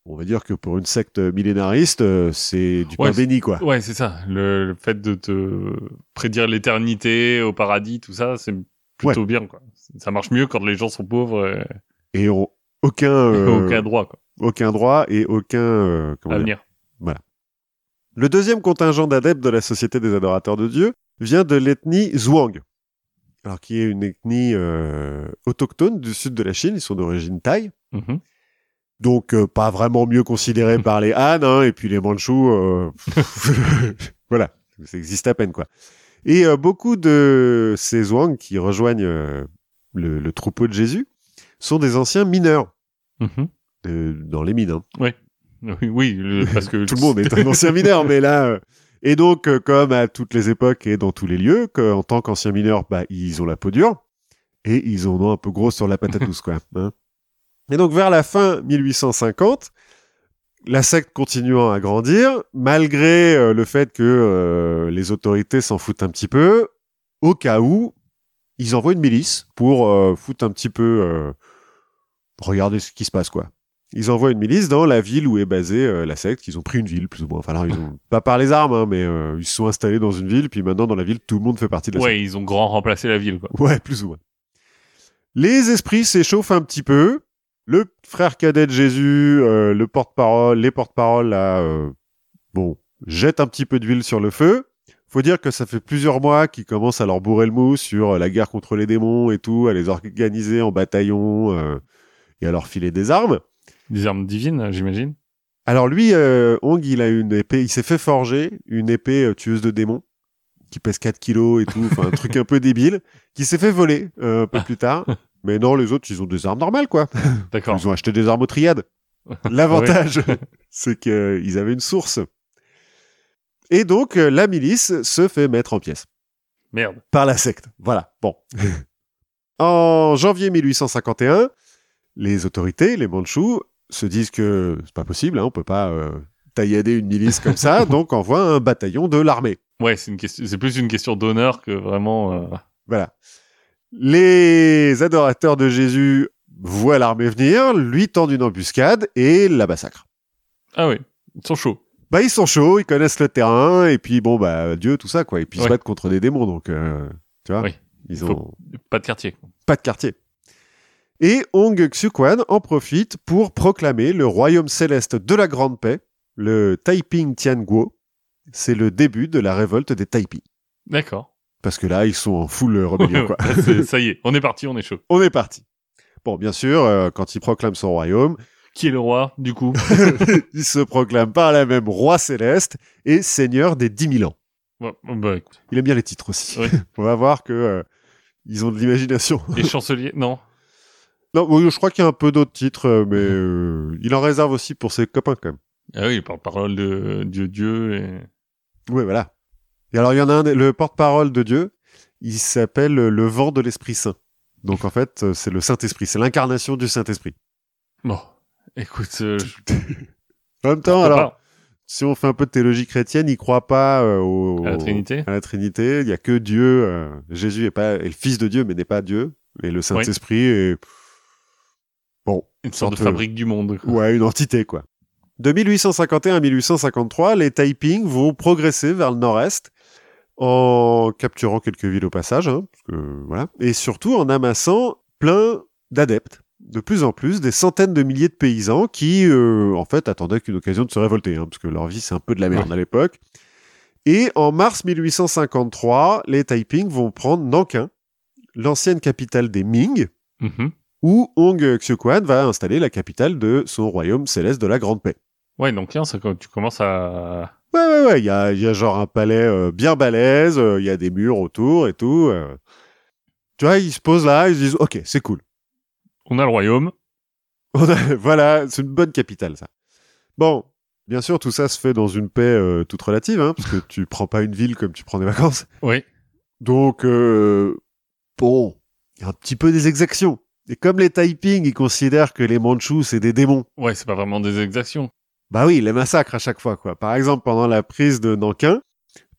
on va dire que pour une secte millénariste, c'est du pain béni, quoi. Ouais, c'est ça. Le fait de te prédire l'éternité au paradis, tout ça, c'est plutôt bien, quoi. Ça marche mieux quand les gens sont pauvres. Et ont aucun droit, quoi. Aucun droit et aucun... avenir. Voilà. Le deuxième contingent d'adeptes de la Société des Adorateurs de Dieu vient de l'ethnie Zhuang, alors qui est une ethnie autochtone du sud de la Chine. Ils sont d'origine thaï, donc pas vraiment mieux considérés par les Han, hein, et puis les Mandchous, voilà, ça existe à peine, quoi. Et beaucoup de ces Zhuang qui rejoignent le troupeau de Jésus sont des anciens mineurs, dans les mines. Hein. Oui, parce que tout le monde est un ancien mineur, mais là. Et donc, comme à toutes les époques et dans tous les lieux, en tant qu'anciens mineurs, ils ont la peau dure et ils en ont un peu gros sur la patate douce, quoi. Hein. Et donc, vers la fin 1850, la secte continuant à grandir, malgré le fait que les autorités s'en foutent un petit peu, au cas où, ils envoient une milice pour foutre un petit peu... regarder ce qui se passe, quoi. Ils envoient une milice dans la ville où est basée la secte. Ils ont pris une ville, plus ou moins. Enfin, alors, ils ont pas par les armes, hein, mais ils se sont installés dans une ville. Puis maintenant, dans la ville, tout le monde fait partie de la secte. Ouais, ils ont grand remplacé la ville, quoi. Ouais, plus ou moins. Les esprits s'échauffent un petit peu. Le frère cadet de Jésus, le porte-parole, les porte-paroles, là, jettent un petit peu d'huile sur le feu. Faut dire que ça fait plusieurs mois qu'ils commencent à leur bourrer le mou sur la guerre contre les démons et tout, à les organiser en bataillons et à leur filer des armes. Des armes divines, j'imagine. Alors lui, Hong, il a une épée, il s'est fait forger une épée tueuse de démons qui pèse 4 kilos et tout, enfin un truc un peu débile, qui s'est fait voler un peu plus tard. Mais non, les autres, ils ont des armes normales, quoi. D'accord. Ils ont acheté des armes aux triades. L'avantage, c'est qu'ils avaient une source. Et donc, la milice se fait mettre en pièces. Merde. Par la secte. Voilà, bon. En janvier 1851, les autorités, les Mandchous, se disent que c'est pas possible, hein, on peut pas taillader une milice comme ça, donc envoie un bataillon de l'armée. Ouais, c'est plus une question d'honneur que vraiment... Voilà. Les adorateurs de Jésus voient l'armée venir, lui tendent une embuscade et la massacrent. Ah oui, ils sont chauds. Bah ils sont chauds, ils connaissent le terrain, et puis bon, bah Dieu, tout ça, quoi. Et puis ils se battent contre des démons, donc tu vois, ils ont... Pas de quartier. Pas de quartier. Et Hong Xiuquan en profite pour proclamer le royaume céleste de la Grande Paix, le Taiping Tian Guo. C'est le début de la révolte des Taiping. D'accord. Parce que là, ils sont en full rébellion, quoi. Ça y est, on est parti, on est chaud. On est parti. Bon, bien sûr, quand il proclame son royaume... Qui est le roi, du coup? Il se proclame par la même roi céleste et seigneur des 10 000 ans. Ouais, bah, écoute. Il aime bien les titres aussi. Oui. On va voir que ils ont de l'imagination. Et chancelier, non? Non, oui, je crois qu'il y a un peu d'autres titres, mais il en réserve aussi pour ses copains, quand même. Ah oui, par parole de Dieu et... Oui, voilà. Et alors, il y en a un, le porte-parole de Dieu, il s'appelle le vent de l'Esprit Saint. Donc, en fait, c'est le Saint-Esprit, c'est l'incarnation du Saint-Esprit. Bon, écoute... En même temps, alors, si on fait un peu de théologie chrétienne, il ne croit pas à la Trinité. À la Trinité, il n'y a que Dieu. Jésus est le Fils de Dieu, mais n'est pas Dieu. Et le Saint-Esprit est... Bon, une sorte de fabrique du monde. Quoi. Ouais, une entité, quoi. De 1851 à 1853, les Taiping vont progresser vers le nord-est en capturant quelques villes au passage, hein, parce que, voilà, et surtout en amassant plein d'adeptes, de plus en plus, des centaines de milliers de paysans qui, en fait, attendaient qu'une occasion de se révolter, hein, parce que leur vie, c'est un peu de la merde à l'époque. Et en mars 1853, les Taiping vont prendre Nankin, l'ancienne capitale des Ming, où Hong Xiuquan va installer la capitale de son royaume céleste de la Grande Paix. Ouais, donc là, tu commences à... Ouais, il y a genre un palais bien balèze, il y a des murs autour et tout. Tu vois, ils se posent là, ils se disent « Ok, c'est cool. » On a le royaume. Voilà, c'est une bonne capitale, ça. Bon, bien sûr, tout ça se fait dans une paix toute relative, hein, parce que tu prends pas une ville comme tu prends des vacances. Oui. Donc, bon, il y a un petit peu des exactions. Et comme les Taiping, ils considèrent que les Mandchous, c'est des démons. Ouais, c'est pas vraiment des exactions. Bah oui, les massacres à chaque fois, quoi. Par exemple, pendant la prise de Nankin,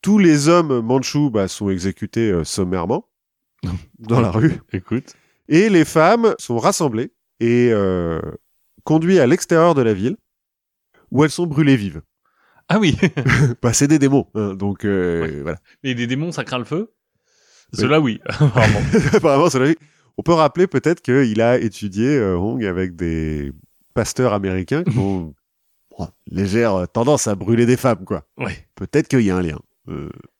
tous les hommes Mandchous sont exécutés sommairement dans la rue. Écoute. Et les femmes sont rassemblées et conduites à l'extérieur de la ville, où elles sont brûlées vives. Ah oui. Bah c'est des démons, hein, donc voilà. Et des démons, ça craint le feu? Cela oui, apparemment. Apparemment, cela oui. On peut rappeler peut-être qu'il a étudié Hong avec des pasteurs américains qui ont légère tendance à brûler des femmes, quoi. Ouais. Peut-être qu'il y a un lien.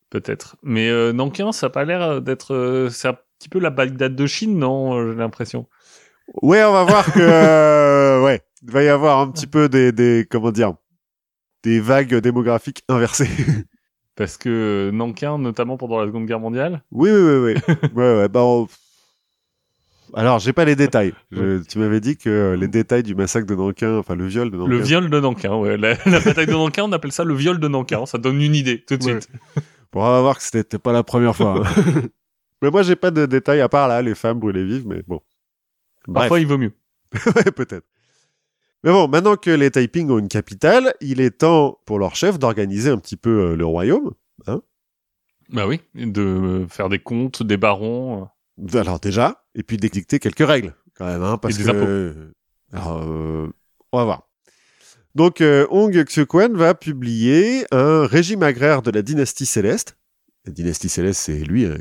Peut-être. Mais Nankin, ça n'a pas l'air d'être... c'est un petit peu la Bagdad de Chine, non? J'ai l'impression. Ouais, on va voir que... il va y avoir un petit peu des comment dire, des vagues démographiques inversées. Parce que Nankin, notamment pendant la Seconde Guerre mondiale... Oui. Alors, j'ai pas les détails. Tu m'avais dit que les détails du massacre de Nankin, enfin le viol de Nankin. Le viol de Nankin, ouais. La bataille de Nankin, on appelle ça le viol de Nankin. Ça donne une idée, tout de suite. Bon, on va voir que c'était pas la première fois. Hein. Mais moi, j'ai pas de détails, à part là, les femmes brûlées vives, mais bon. Bref. Parfois, il vaut mieux. Ouais, peut-être. Mais bon, maintenant que les Taiping ont une capitale, il est temps pour leur chef d'organiser un petit peu le royaume. Hein, bah oui, de faire des comptes, des barons. Alors déjà, et puis d'édicter quelques règles, quand même, hein, parce et des que... Alors, on va voir. Donc, Hong Xiuquan va publier un régime agraire de la dynastie céleste. La dynastie céleste, c'est lui hein,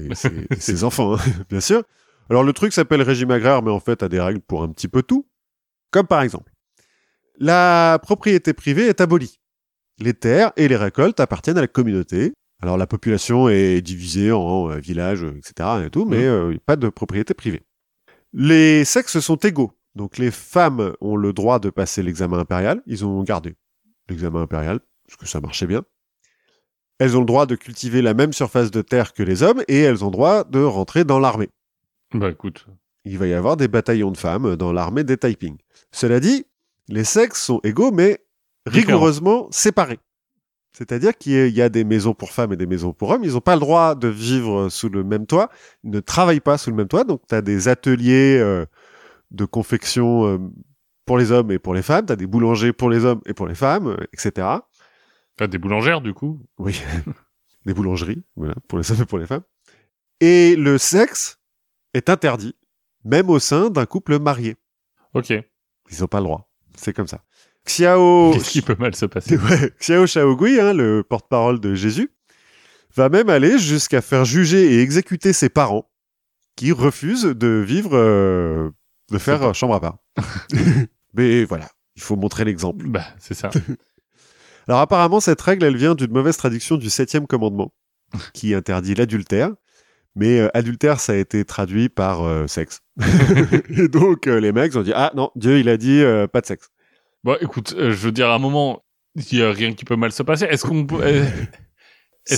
et ses enfants, hein, bien sûr. Alors, le truc s'appelle régime agraire, mais en fait, a des règles pour un petit peu tout. Comme par exemple, la propriété privée est abolie. Les terres et les récoltes appartiennent à la communauté. Alors la population est divisée en villages, etc. et tout, mais pas de propriété privée. Les sexes sont égaux. Donc les femmes ont le droit de passer l'examen impérial. Ils ont gardé l'examen impérial, parce que ça marchait bien. Elles ont le droit de cultiver la même surface de terre que les hommes et elles ont le droit de rentrer dans l'armée. Bah écoute... Il va y avoir des bataillons de femmes dans l'armée des Taiping. Cela dit, les sexes sont égaux, mais rigoureusement séparés. C'est-à-dire qu'il y a des maisons pour femmes et des maisons pour hommes. Ils n'ont pas le droit de vivre sous le même toit. Ils ne travaillent pas sous le même toit. Donc, tu as des ateliers de confection pour les hommes et pour les femmes. Tu as des boulangers pour les hommes et pour les femmes, etc. Tu as des boulangères, du coup. Oui, des boulangeries, voilà, pour les hommes et pour les femmes. Et le sexe est interdit. Même au sein d'un couple marié. Ok. Ils n'ont pas le droit. C'est comme ça. Qu'est-ce qui peut mal se passer ? Ouais. Xiao Chaogui, le porte-parole de Jésus, va même aller jusqu'à faire juger et exécuter ses parents qui refusent de vivre, de faire chambre à part. Mais voilà, il faut montrer l'exemple. Bah, c'est ça. Alors apparemment, cette règle, elle vient d'une mauvaise traduction du 7e commandement qui interdit l'adultère. Mais adultère, ça a été traduit par sexe. Et donc, les mecs ont dit « Ah non, Dieu, il a dit pas de sexe. » Bon, écoute, je veux dire, à un moment, il n'y a rien qui peut mal se passer. Est-ce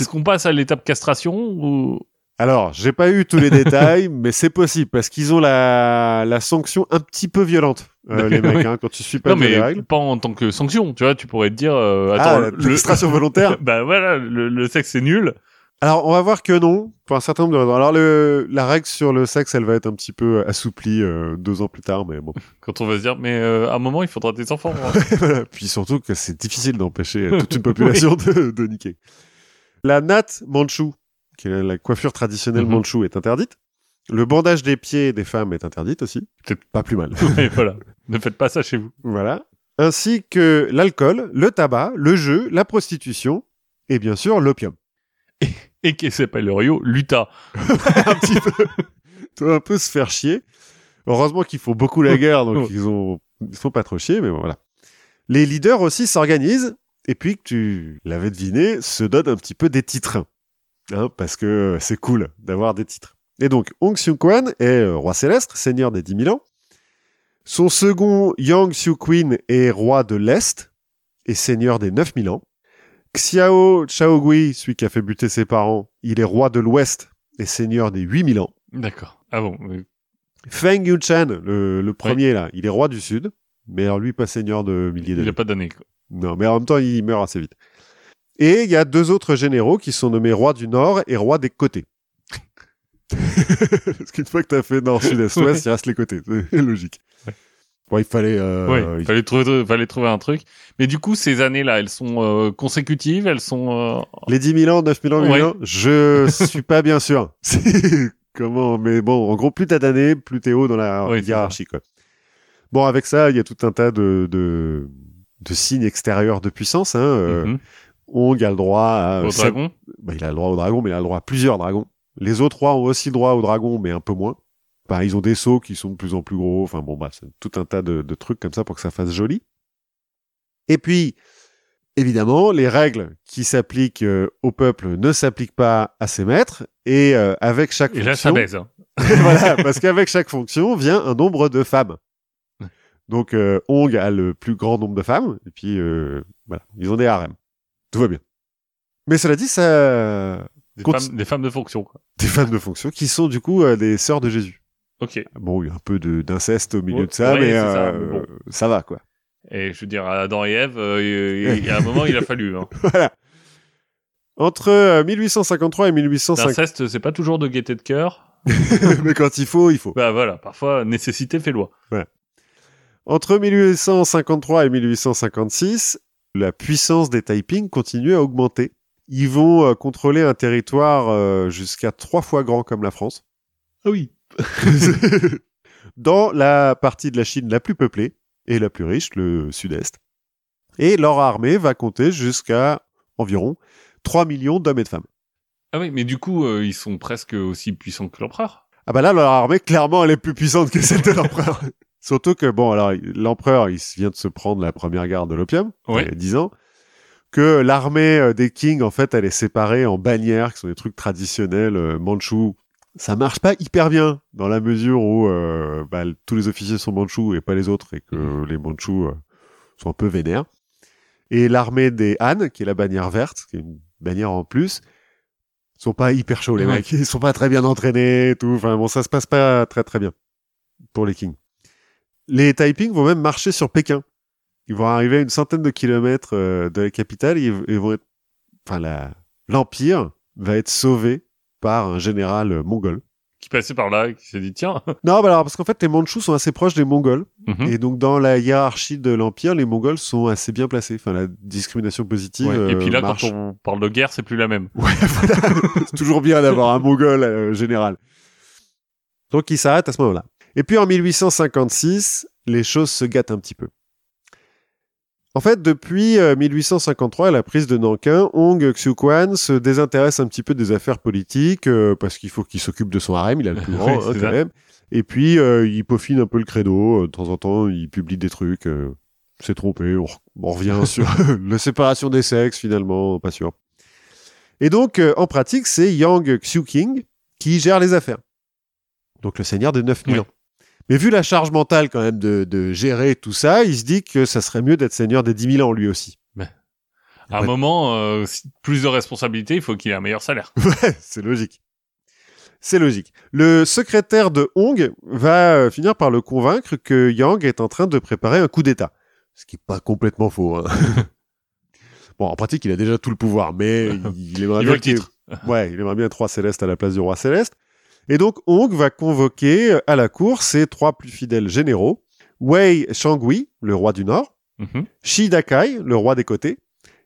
qu'on passe à l'étape castration ou... Alors, j'ai pas eu tous les détails, mais c'est possible, parce qu'ils ont la sanction un petit peu violente, les mecs, quand tu suis pas les règles. Pas en tant que sanction, tu vois, tu pourrais te dire... castration volontaire. Bah voilà, le sexe, c'est nul. Alors, on va voir que non, pour un certain nombre de raisons. Alors, la règle sur le sexe, elle va être un petit peu assouplie 2 ans plus tard, mais bon. Quand on va se dire, mais à un moment, il faudra des enfants. Hein. Puis surtout que c'est difficile d'empêcher toute une population de niquer. La natte mandchoue, qui est la coiffure traditionnelle mandchoue, est interdite. Le bandage des pieds des femmes est interdite aussi. Peut-être pas plus mal. Ouais, voilà. Ne faites pas ça chez vous. Voilà. Ainsi que l'alcool, le tabac, le jeu, la prostitution et bien sûr l'opium. Et qui s'appelle Rio, l'Utah. Un petit peu. Tu vas un peu se faire chier. Heureusement qu'ils font beaucoup la guerre, donc ils se font pas trop chier, mais bon, voilà. Les leaders aussi s'organisent, et puis, tu l'avais deviné, se donnent un petit peu des titres. Parce que c'est cool d'avoir des titres. Et donc, Hong Xiuquan est roi céleste, seigneur des 10 000 ans. Son second, Yang Xiuqing, est roi de l'Est et seigneur des 9 000 ans. Xiao Chaogui, celui qui a fait buter ses parents, il est roi de l'Ouest et seigneur des 8000 ans. D'accord. Ah bon. Feng Yunshan, le premier, là, il est roi du Sud, mais alors lui, pas seigneur de milliers d'années. Il n'a pas d'années, quoi. Non, mais en même temps, il meurt assez vite. Et il y a 2 autres généraux qui sont nommés roi du Nord et roi des Côtés. Parce qu'une fois que tu as fait Nord-Sud-Est-Ouest, il reste les Côtés. C'est logique. Ouais. Bon, fallait trouver un truc. Mais du coup, ces années-là, elles sont consécutives, elles sont... Les 10 000 ans, 9 000 ans, 8 000 ans, je suis pas bien sûr. Comment ? Mais bon, en gros, plus t'as d'années, plus t'es haut dans la hiérarchie, quoi. Bon, avec ça, il y a tout un tas de signes extérieurs de puissance. Hong a le droit à... Au dragon ? Bah, il a le droit au dragon, mais il a le droit à plusieurs dragons. Les autres rois ont aussi le droit au dragon, mais un peu moins. Bah, ils ont des sceaux qui sont de plus en plus gros. Enfin bon, bah, c'est tout un tas de trucs comme ça pour que ça fasse joli. Et puis, évidemment, les règles qui s'appliquent au peuple ne s'appliquent pas à ses maîtres. Et avec chaque fonction... Et là, ça baise. Hein. Voilà, parce qu'avec chaque fonction vient un nombre de femmes. Donc, Hong a le plus grand nombre de femmes. Et puis, voilà, ils ont des harems. Tout va bien. Mais cela dit, ça... Des femmes de fonction, quoi. Des femmes de fonction qui sont, du coup, des sœurs de Jésus. Ok. Bon, il y a un peu d'inceste au milieu de ça, mais ça va, quoi. Et je veux dire, Adam et Ève, il y a un moment, il a fallu. Hein. Voilà. Entre 1853 et 1850... L'inceste, c'est pas toujours de gaieté de cœur. Mais quand il faut, il faut. Bah voilà, parfois, nécessité fait loi. Voilà. Entre 1853 et 1856, la puissance des Taiping continue à augmenter. Ils vont contrôler un territoire jusqu'à 3 fois grand comme la France. Ah oui. Dans la partie de la Chine la plus peuplée et la plus riche, le sud-est. Et leur armée va compter jusqu'à environ 3 millions d'hommes et de femmes. Ah oui, mais du coup, ils sont presque aussi puissants que l'empereur. Ah bah là, leur armée, clairement, elle est plus puissante que celle de l'empereur. Surtout que, bon, alors, l'empereur, il vient de se prendre la première guerre de l'opium, il y a 10 ans. que l'armée des Qing, en fait, elle est séparée en bannières, qui sont des trucs traditionnels mandchous. Ça marche pas hyper bien, dans la mesure où tous les officiers sont mandchous et pas les autres, et que les mandchous sont un peu vénères. Et l'armée des Han, qui est la bannière verte, qui est une bannière en plus, sont pas hyper chauds, les mecs. Ils sont pas très bien entraînés, tout. Enfin, bon, ça se passe pas très très bien pour les Qing. Les Taiping vont même marcher sur Pékin. Ils vont arriver à une centaine de kilomètres de la capitale, et ils vont être, enfin, l'Empire va être sauvé par un général mongol. Qui passait par là, qui s'est dit, tiens. Non, bah alors, parce qu'en fait, les Mandchous sont assez proches des Mongols. Mm-hmm. Et donc, dans la hiérarchie de l'Empire, les Mongols sont assez bien placés. Enfin, la discrimination positive. Ouais. Et puis là, marche. Quand on parle de guerre, c'est plus la même. Ouais, voilà. C'est toujours bien d'avoir un Mongol général. Donc, ils s'arrêtent à ce moment-là. Et puis, en 1856, les choses se gâtent un petit peu. En fait, depuis 1853, à la prise de Nankin, Hong Xiuquan se désintéresse un petit peu des affaires politiques parce qu'il faut qu'il s'occupe de son harem, il a le plus grand oui, quand même. Et puis, il peaufine un peu le credo. De temps en temps, il publie des trucs. C'est trompé, on revient sur la séparation des sexes, finalement, pas sûr. Et donc, en pratique, c'est Yang Xiuqing qui gère les affaires. Donc, le seigneur des 9000 ans. Mais vu la charge mentale quand même de gérer tout ça, il se dit que ça serait mieux d'être seigneur des 10 000 ans lui aussi. Mais à un moment, plus de responsabilités, il faut qu'il ait un meilleur salaire. Ouais, c'est logique. C'est logique. Le secrétaire de Hong va finir par le convaincre que Yang est en train de préparer un coup d'État. Ce qui n'est pas complètement faux. Hein. Bon, en pratique, il a déjà tout le pouvoir, mais il aimerait bien le titre. Ouais, il aimerait bien 3 célestes à la place du roi céleste. Et donc, Hong va convoquer à la cour ses 3 plus fidèles généraux, Wei Changhui, le roi du Nord, Shi Dakai, le roi des Côtés,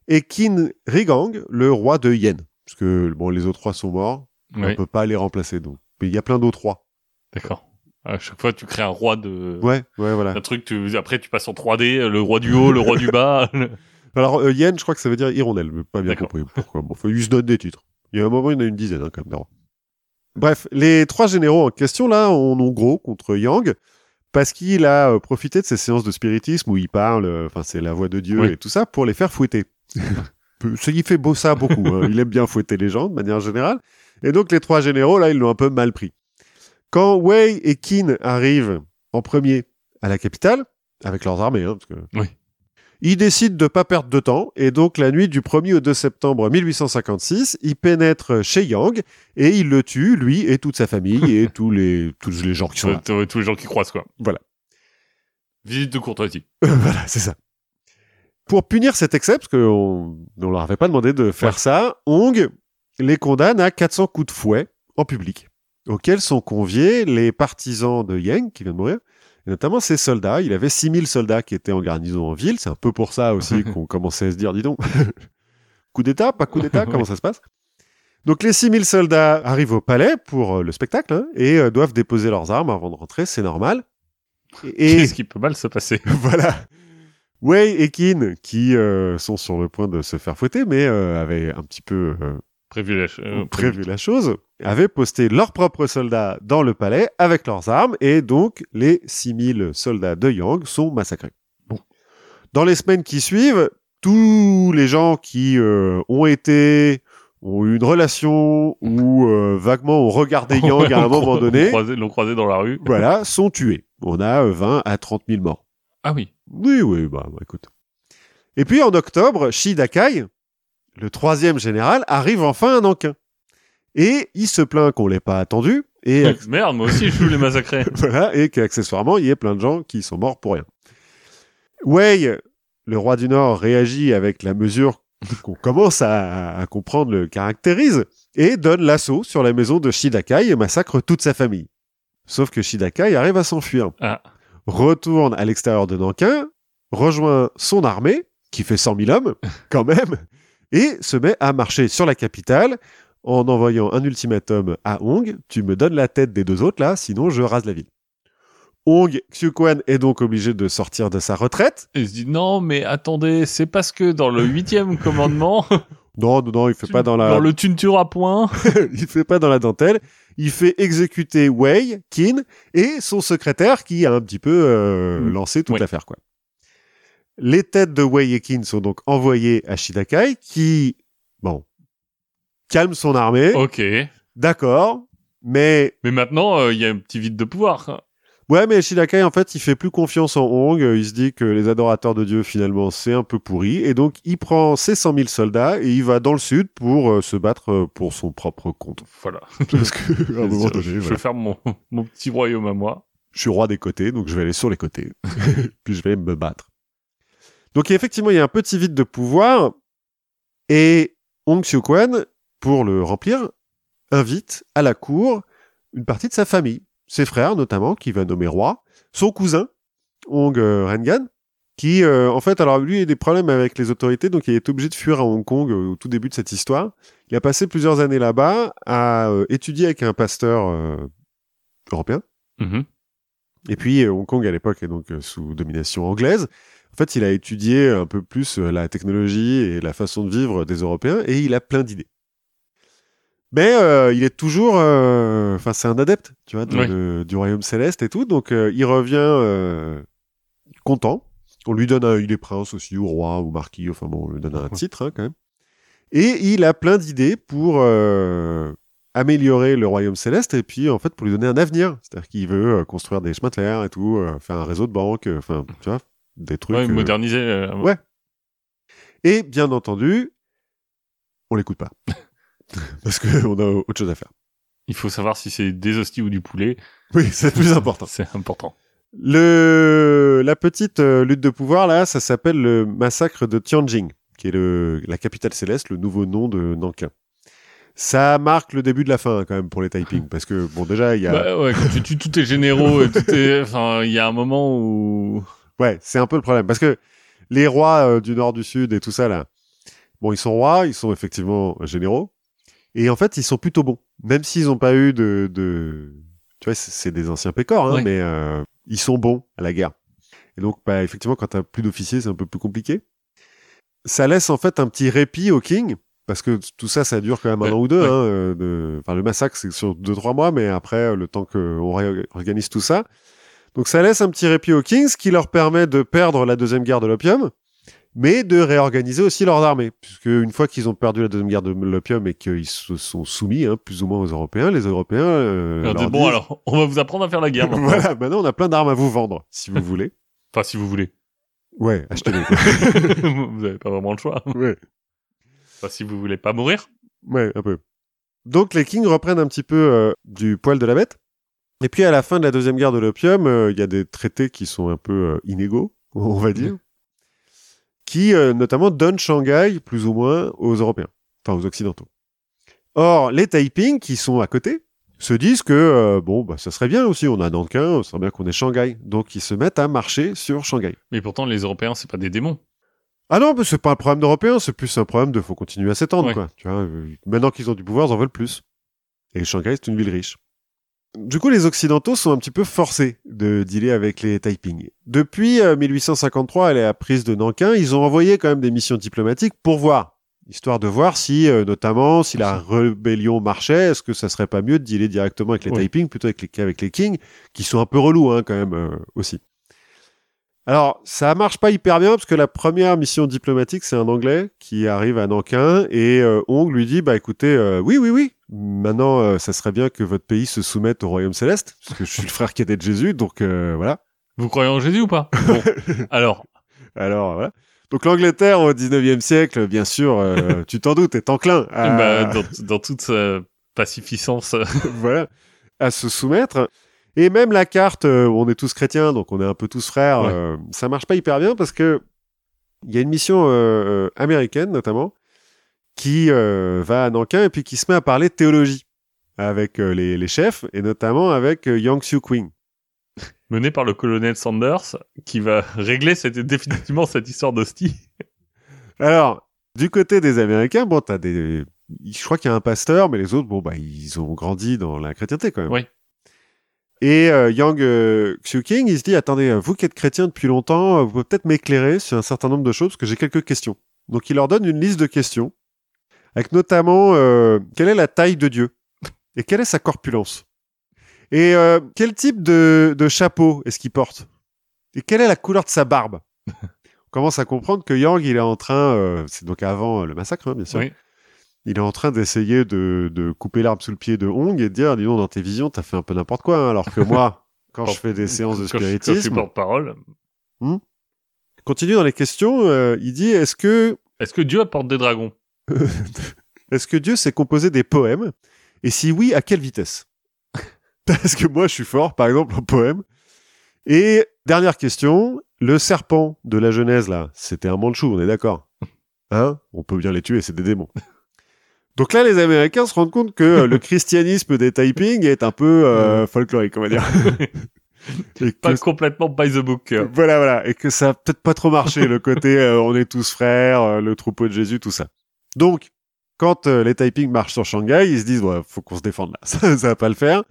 et Qin Rigang, le roi de Yen. Parce que, bon, les autres 3 sont morts, on ne peut pas les remplacer, donc. Mais il y a plein d'autres rois. D'accord. À chaque fois, tu crées un roi de... Ouais, voilà. Un truc, après, tu passes en 3D, le roi du haut, le roi du bas. Alors, Yen, je crois que ça veut dire hirondelle, mais pas bien compris pourquoi. Bon, ils se donnent des titres. Il y a un moment, il y en a une dizaine, hein, quand même, des rois. Bref, les 3 généraux en question, là, en ont gros contre Yang, parce qu'il a profité de ses séances de spiritisme où il parle, enfin, c'est la voix de Dieu et tout ça, pour les faire fouetter. Il fait ça beaucoup, hein. Il aime bien fouetter les gens, de manière générale. Et donc, les 3 généraux, là, ils l'ont un peu mal pris. Quand Wei et Qin arrivent en premier à la capitale, avec leurs armées, hein, parce que... Oui. Ils décident de pas perdre de temps, et donc la nuit du 1er au 2 septembre 1856, ils pénètrent chez Yang, et ils le tuent, lui et toute sa famille, et tous les gens qui sont là. Tous les gens qui croisent, quoi. Voilà. Visite de courtoisie. Voilà, c'est ça. Pour punir cet excès, parce qu'on ne leur avait pas demandé de faire ça, Hong les condamne à 400 coups de fouet en public, auxquels sont conviés les partisans de Yang, qui vient de mourir, et notamment ses soldats. Il avait 6000 soldats qui étaient en garnison en ville. C'est un peu pour ça aussi qu'on commençait à se dire, dis donc, coup d'État, pas coup d'État, comment ça se passe? Donc les 6000 soldats arrivent au palais pour le spectacle hein, et doivent déposer leurs armes avant de rentrer, c'est normal. Qu'est-ce qui peut mal se passer? Voilà. Wei et Qin, qui sont sur le point de se faire fouetter, mais avaient un petit peu prévu la chose, avaient posté leurs propres soldats dans le palais avec leurs armes, et donc les 6000 soldats de Yang sont massacrés. Bon. Dans les semaines qui suivent, tous les gens qui ont eu une relation ou vaguement ont regardé Yang à un moment donné, l'ont croisé dans la rue, voilà, sont tués. On a 20 à 30 000 morts. Ah oui. Oui, bah écoute. Et puis en octobre, Shi Dakai, le 3e général, arrive enfin à Nankin. Et il se plaint qu'on ne l'ait pas attendu. Et merde, moi aussi, je voulais massacrer. Voilà, et qu'accessoirement, il y ait plein de gens qui sont morts pour rien. Wei, le roi du Nord, réagit avec la mesure qu'on commence à comprendre le caractérise et donne l'assaut sur la maison de Shi Dakai et massacre toute sa famille. Sauf que Shi Dakai arrive à s'enfuir. Ah. Retourne à l'extérieur de Nankin, rejoint son armée, qui fait 100 000 hommes, quand même, et se met à marcher sur la capitale en envoyant un ultimatum à Hong. Tu me donnes la tête des 2 autres là, sinon je rase la ville. Hong Xiuquan est donc obligé de sortir de sa retraite. Il se dit non mais attendez, c'est parce que dans le 8e commandement... non, il fait pas dans la... Dans le tunture à point. Il fait pas dans la dentelle. Il fait exécuter Wei, Qin et son secrétaire qui a un petit peu lancé toute l'affaire quoi. Les têtes de Wei et Qin sont donc envoyées à Shi Dakai qui, bon, calme son armée. Ok. D'accord, mais... Mais maintenant, il y a un petit vide de pouvoir. Ouais, mais Shi Dakai, en fait, il fait plus confiance en Hong. Il se dit que les adorateurs de Dieu, finalement, c'est un peu pourri. Et donc, il prend ses 100 000 soldats et il va dans le sud pour se battre pour son propre compte. Voilà. Parce que, à un moment donné, je ferme mon petit royaume à moi. Je suis roi des côtés, donc je vais aller sur les côtés. Puis je vais me battre. Donc effectivement, il y a un petit vide de pouvoir et Hong Xiuquan, pour le remplir, invite à la cour une partie de sa famille, ses frères notamment, qu'il va nommer roi, son cousin, Hong Rengan, qui en fait, alors lui, il a des problèmes avec les autorités, donc il est obligé de fuir à Hong Kong au tout début de cette histoire. Il a passé plusieurs années là-bas à étudier avec un pasteur européen. Mm-hmm. Et puis Hong Kong à l'époque est donc sous domination anglaise. En fait, il a étudié un peu plus la technologie et la façon de vivre des Européens et il a plein d'idées. Mais il est toujours... Enfin, c'est un adepte, tu vois, du Royaume Céleste et tout. Donc, il revient content. On lui donne il est prince aussi, ou roi, ou marquis. Enfin bon, on lui donne un titre quand même. Et il a plein d'idées pour améliorer le Royaume Céleste et puis, en fait, pour lui donner un avenir. C'est-à-dire qu'il veut construire des chemins de fer et tout, faire un réseau de banques, enfin, tu vois, des trucs... Ouais, moderniser. Ouais. Et, bien entendu, on l'écoute pas. Parce qu'on a autre chose à faire. Il faut savoir si c'est des hosties ou du poulet. Oui, c'est plus important. C'est important. La petite lutte de pouvoir, là, ça s'appelle le massacre de Tianjin, qui est la capitale céleste, le nouveau nom de Nankin. Ça marque le début de la fin, quand même, pour les Taiping, parce que, bon, déjà, il y a... Bah, ouais, quand tu tues tous tes généraux, enfin, il y a un moment où... Ouais, c'est un peu le problème. Parce que les rois du Nord, du Sud et tout ça, là, bon, ils sont rois, ils sont effectivement généraux. Et en fait, ils sont plutôt bons. Même s'ils n'ont pas eu de... Tu vois, c'est des anciens pécores, hein, oui. Mais ils sont bons à la guerre. Et donc, bah, effectivement, quand t'as plus d'officiers, c'est un peu plus compliqué. Ça laisse en fait un petit répit au Qing, parce que tout ça, ça dure quand même un an ou deux. Ouais. Hein, Enfin, le massacre, c'est sur 2-3 mois, mais après, le temps qu'on réorganise tout ça... Donc ça laisse un petit répit aux Qing, ce qui leur permet de perdre la deuxième guerre de l'opium, mais de réorganiser aussi leurs armées. Puisque une fois qu'ils ont perdu la deuxième guerre de l'opium et qu'ils se sont soumis, hein, plus ou moins aux Européens, les Européens... disent... Bon alors, on va vous apprendre à faire la guerre. Voilà, maintenant on a plein d'armes à vous vendre, si vous voulez. Enfin, si vous voulez. Ouais, achetez-les. Vous n'avez pas vraiment le choix. Ouais. Enfin, si vous voulez pas mourir. Ouais, un peu. Donc les Qing reprennent un petit peu du poil de la bête. Et puis, à la fin de la deuxième guerre de l'opium, il y a des traités qui sont un peu inégaux, on va dire, qui, notamment, donnent Shanghai, plus ou moins, aux Européens, enfin, aux Occidentaux. Or, les Taiping, qui sont à côté, se disent que, bon, bah, ça serait bien aussi, on a Nankin, ça serait bien qu'on ait Shanghai. Donc, ils se mettent à marcher sur Shanghai. Mais pourtant, les Européens, c'est pas des démons. Ah non, mais c'est pas un problème d'Européens, c'est plus un problème de faut continuer à s'étendre, ouais. Quoi. Tu vois, maintenant qu'ils ont du pouvoir, ils en veulent plus. Et Shanghai, c'est une ville riche. Du coup, les Occidentaux sont un petit peu forcés de dealer avec les Taiping. Depuis 1853, elle est à prise de Nankin, ils ont envoyé quand même des missions diplomatiques pour voir, histoire de voir si, notamment, si la rébellion marchait, est-ce que ça serait pas mieux de dealer directement avec les Taiping plutôt qu'avec les Qing, qui sont un peu relous hein, quand même aussi. Alors, ça marche pas hyper bien parce que la première mission diplomatique, c'est un Anglais qui arrive à Nankin et Hong lui dit, bah écoutez, oui. Maintenant, ça serait bien que votre pays se soumette au Royaume Céleste, parce que je suis le frère cadet de Jésus, donc voilà. Vous croyez en Jésus ou pas ? Bon, alors, voilà. Donc l'Angleterre, au 19e siècle, bien sûr, tu t'en doutes, est enclin à... Bah, dans toute pacificence. Voilà, à se soumettre. Et même la carte, on est tous chrétiens, donc on est un peu tous frères, ouais. Ça marche pas hyper bien, parce que il y a une mission américaine, notamment, qui va à Nankin et puis qui se met à parler théologie avec les chefs et notamment avec Yang Xiuqing. Mené par le colonel Sanders qui va régler définitivement cette histoire d'hostie. Alors, du côté des Américains, bon, je crois qu'il y a un pasteur, mais les autres, bon, bah, ils ont grandi dans la chrétienté quand même. Oui. Et Yang Xiuqing, il se dit, attendez, vous qui êtes chrétien depuis longtemps, vous pouvez peut-être m'éclairer sur un certain nombre de choses parce que j'ai quelques questions. Donc, il leur donne une liste de questions avec notamment quelle est la taille de Dieu et quelle est sa corpulence et quel type de chapeau est-ce qu'il porte et quelle est la couleur de sa barbe. commence à comprendre que Yang, il est en train, c'est donc avant le massacre, hein, bien sûr, oui. Il est en train d'essayer de couper l'arbre sous le pied de Hong et de dire, dis donc, dans tes visions, t'as fait un peu n'importe quoi, hein, alors que moi, quand je fais des séances de spiritisme... Quand je suis porte-parole... Continue dans les questions, il dit, est-ce que Dieu apporte des dragons? Est-ce que Dieu s'est composé des poèmes? Et si oui, à quelle vitesse? Parce que moi, je suis fort, par exemple, en poème. Et dernière question, le serpent de la Genèse, là, c'était un Mandchou, on est d'accord? Hein? On peut bien les tuer, c'est des démons. Donc là, les Américains se rendent compte que le christianisme des Taiping est un peu folklorique, on va dire. Pas complètement by the book. Voilà. Et que ça a peut-être pas trop marché, le côté on est tous frères, le troupeau de Jésus, tout ça. Donc, quand les Taiping marchent sur Shanghai, ils se disent, ouais, faut qu'on se défende là, ça va pas le faire.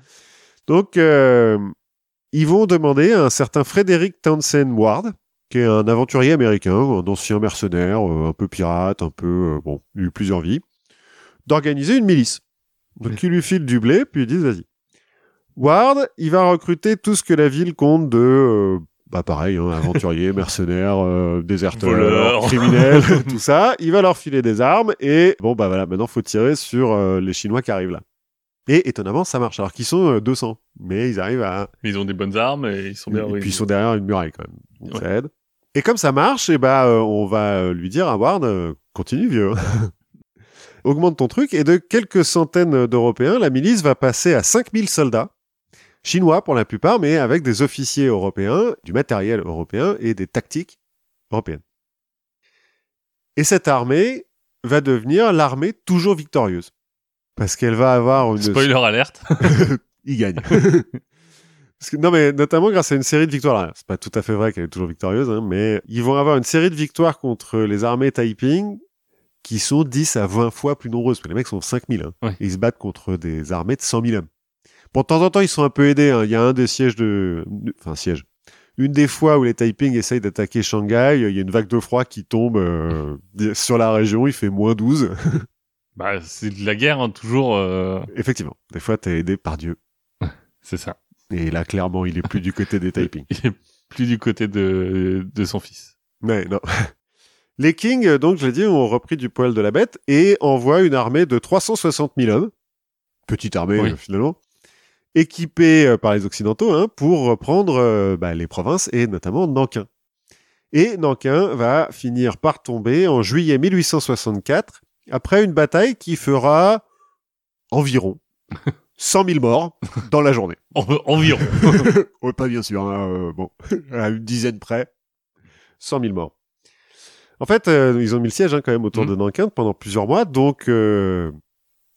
Donc, ils vont demander à un certain Frédéric Townsend Ward, qui est un aventurier américain, un ancien mercenaire, un peu pirate, un peu, bon, il a eu plusieurs vies, d'organiser une milice. Donc, ils lui filent du blé, puis ils disent, vas-y. Ward, il va recruter tout ce que la ville compte de, pareil, hein, aventuriers, mercenaires, déserteurs, voleurs, criminels, tout ça. Il va leur filer des armes et voilà, maintenant faut tirer sur les Chinois qui arrivent là. Et étonnamment, ça marche. Alors qu'ils sont 200, mais ils arrivent à. Ils ont des bonnes armes et ils sont derrière. Et puis ils sont derrière une muraille quand même. Donc ça aide. Et comme ça marche, on va lui dire à Ward, continue vieux. Augmente ton truc. Et de quelques centaines d'Européens, la milice va passer à 5000 soldats. Chinois pour la plupart, mais avec des officiers européens, du matériel européen et des tactiques européennes. Et cette armée va devenir l'armée toujours victorieuse. Parce qu'elle va avoir une... Spoiler alerte. Il gagne. Parce que, non mais notamment grâce à une série de victoires. C'est pas tout à fait vrai qu'elle est toujours victorieuse, hein, mais ils vont avoir une série de victoires contre les armées Taiping qui sont 10 à 20 fois plus nombreuses. Parce que les mecs sont 5000. Hein, ouais. Et ils se battent contre des armées de 100 000 hommes. Bon, de temps en temps, ils sont un peu aidés. Hein. Il y a un des sièges de... Enfin, siège. Une des fois où les Taiping essayent d'attaquer Shanghai, il y a une vague de froid qui tombe sur la région. Il fait moins 12. C'est de la guerre, hein, toujours. Effectivement. Des fois, t'es aidé par Dieu. C'est ça. Et là, clairement, il est plus du côté des Taiping. Il est plus du côté de son fils. Mais non. Les Qing, donc, je l'ai dit, ont repris du poil de la bête et envoient une armée de 360 000 hommes. Petite armée, oui. Finalement. Équipés par les Occidentaux pour reprendre les provinces et notamment Nankin. Et Nankin va finir par tomber en juillet 1864 après une bataille qui fera environ 100 000 morts dans la journée. Environ. Oh, pas bien sûr, à une dizaine près, 100 000 morts. En fait, ils ont mis le siège quand même autour de Nankin pendant plusieurs mois, donc...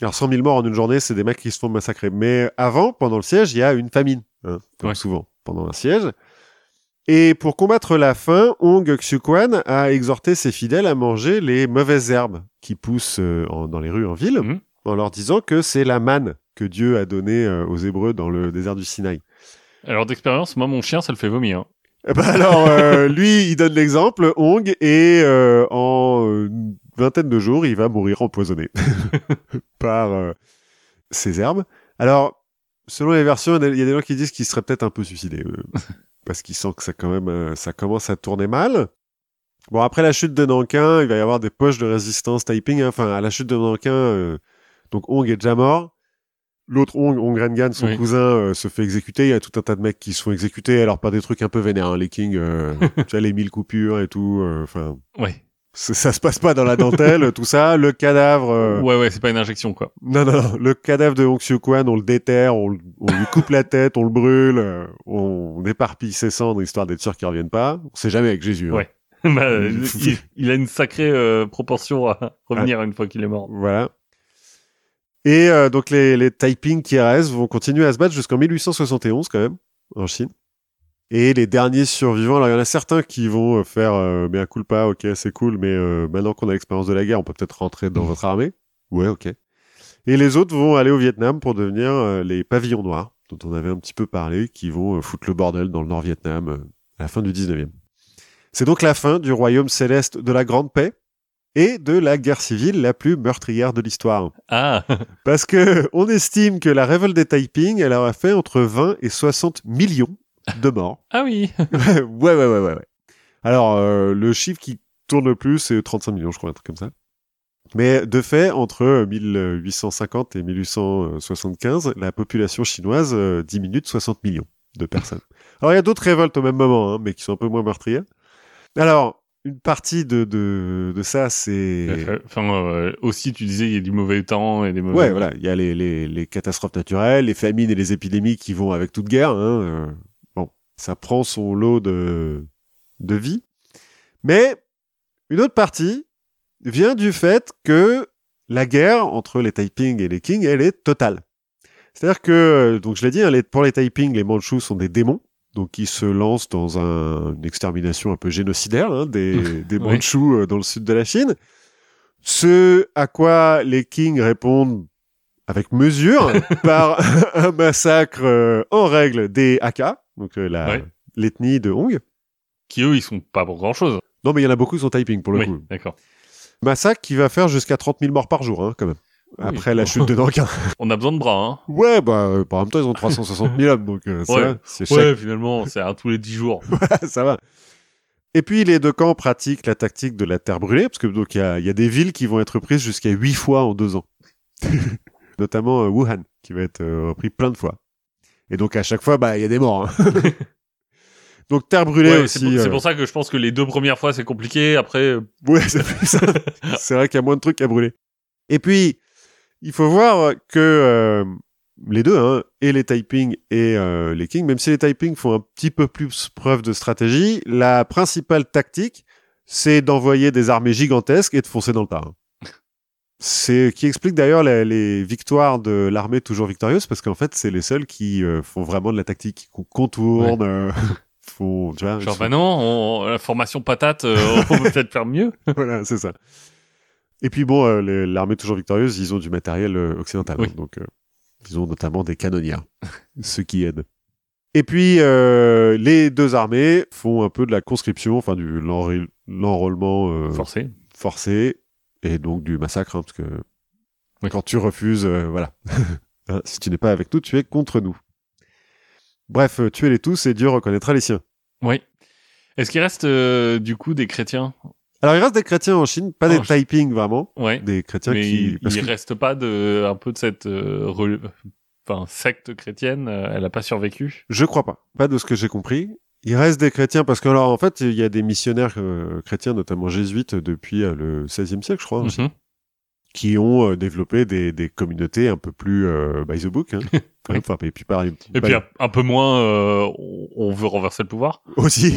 Alors, 100 000 morts en une journée, c'est des mecs qui se font massacrer. Mais avant, pendant le siège, il y a une famine, comme souvent, pendant un siège. Et pour combattre la faim, Hong Xiuquan a exhorté ses fidèles à manger les mauvaises herbes qui poussent dans les rues en ville, en leur disant que c'est la manne que Dieu a donnée aux Hébreux dans le désert du Sinaï. Alors, d'expérience, moi, mon chien, ça le fait vomir. Lui, il donne l'exemple, Hong, et en... vingtaine de jours, il va mourir empoisonné par ces herbes. Alors, selon les versions, il y a des gens qui disent qu'il serait peut-être un peu suicidé, parce qu'il sent que ça, quand même, ça commence à tourner mal. Bon, après la chute de Nankin, il va y avoir des poches de résistance Taiping. À la chute de Nankin, donc Hong est déjà mort. L'autre Hong Rengan, son cousin, se fait exécuter. Il y a tout un tas de mecs qui se font exécuter, alors par des trucs un peu vénères. Les Qing, tu vois, les 1000 coupures et tout. Ouais. Ça se passe pas dans la dentelle, tout ça. Le cadavre... Ouais, c'est pas une injection, quoi. Non. Le cadavre de Hong Xiuquan, on le déterre, on lui coupe la tête, on le brûle, on éparpille ses cendres, histoire d'être sûr qu'il revienne pas. On sait jamais avec Jésus. Ouais. Il a une sacrée proportion à revenir une fois qu'il est mort. Voilà. Et donc, les Taiping qui restent vont continuer à se battre jusqu'en 1871, quand même, en Chine. Et les derniers survivants, alors il y en a certains qui vont faire mea culpa, ok, c'est cool, mais maintenant qu'on a l'expérience de la guerre, on peut peut-être rentrer dans votre armée. Ouais, ok. Et les autres vont aller au Vietnam pour devenir les pavillons noirs, dont on avait un petit peu parlé, qui vont foutre le bordel dans le Nord-Vietnam à la fin du 19e. C'est donc la fin du royaume céleste de la Grande Paix et de la guerre civile la plus meurtrière de l'histoire. Ah. Parce qu'on estime que la révolte des Taiping, elle aura fait entre 20 et 60 millions de morts. Ah oui. ouais. Alors, le chiffre qui tourne le plus, c'est 35 millions, je crois, un truc comme ça. Mais de fait, entre 1850 et 1875, la population chinoise diminue de 60 millions de personnes. Alors, il y a d'autres révoltes au même moment, hein, mais qui sont un peu moins meurtrières. Alors, une partie de ça, c'est... Enfin, aussi, tu disais, il y a du mauvais temps et des mauvais... Ouais, voilà, il y a les catastrophes naturelles, les famines et les épidémies qui vont avec toute guerre. Hein. Bon, ça prend son lot de vie. Mais une autre partie vient du fait que la guerre entre les Taiping et les Qing, elle est totale. C'est-à-dire que, donc je l'ai dit, hein, pour les Taiping, les Mandchous sont des démons, donc ils se lancent dans une extermination un peu génocidaire hein, des Mandchous dans le sud de la Chine. Ce à quoi les Qing répondent avec mesure par un massacre en règle des Hakka, donc l'ethnie de Hong. Qui eux, ils sont pas pour grand-chose. Non, mais il y en a beaucoup qui sont Taiping, pour le coup. D'accord. Massacre qui va faire jusqu'à 30 000 morts par jour, hein, quand même. Oui. Après la chute de Nankin. On a besoin de bras, hein. Ouais, bah, par même temps, ils ont 360 000 hommes, donc ça va. Ouais, finalement, c'est un tous les 10 jours. Ouais, ça va. Et puis, les deux camps pratiquent la tactique de la terre brûlée, parce que donc il y a des villes qui vont être prises jusqu'à 8 fois en 2 ans. Notamment Wuhan, qui va être repris plein de fois. Et donc, à chaque fois, bah, il y a des morts, hein. Donc, terre brûlée aussi. C'est pour ça que je pense que les deux premières fois, c'est compliqué. Après... Ouais, c'est plus ça. C'est vrai qu'il y a moins de trucs à brûler. Et puis, il faut voir que les deux, hein, et les Taiping et les Qing, même si les Taiping font un petit peu plus preuve de stratégie, la principale tactique, c'est d'envoyer des armées gigantesques et de foncer dans le tas. C'est ce qui explique d'ailleurs les victoires de l'armée toujours victorieuse, parce qu'en fait, c'est les seuls qui font vraiment de la tactique, qui contournent... Ouais. Faut, tu vois, genre, bah non, la formation patate, on peut peut-être faire mieux. Voilà, c'est ça. Et puis bon, l'armée toujours victorieuse, ils ont du matériel occidental. Oui. Hein, donc, ils ont notamment des canonnières, ce qui aide. Et puis, les deux armées font un peu de la conscription, enfin, de l'enrôlement forcé, et donc du massacre, hein, parce que quand tu refuses, voilà. Si tu n'es pas avec nous, tu es contre nous. Bref, tuez-les tous et Dieu reconnaîtra les siens. Oui. Est-ce qu'il reste du coup des chrétiens ? Alors il reste des chrétiens en Chine, pas des Taiping vraiment. Ouais. Des chrétiens mais qui. Il reste pas un peu de cette secte chrétienne. Elle a pas survécu. Je crois pas. Pas de ce que j'ai compris. Il reste des chrétiens parce que alors en fait il y a des missionnaires chrétiens, notamment jésuites, depuis le XVIe siècle, je crois, en Chine, qui ont développé des communautés un peu plus by the book. Hein. Oui. Enfin, et puis, un peu moins on veut renverser le pouvoir. Aussi.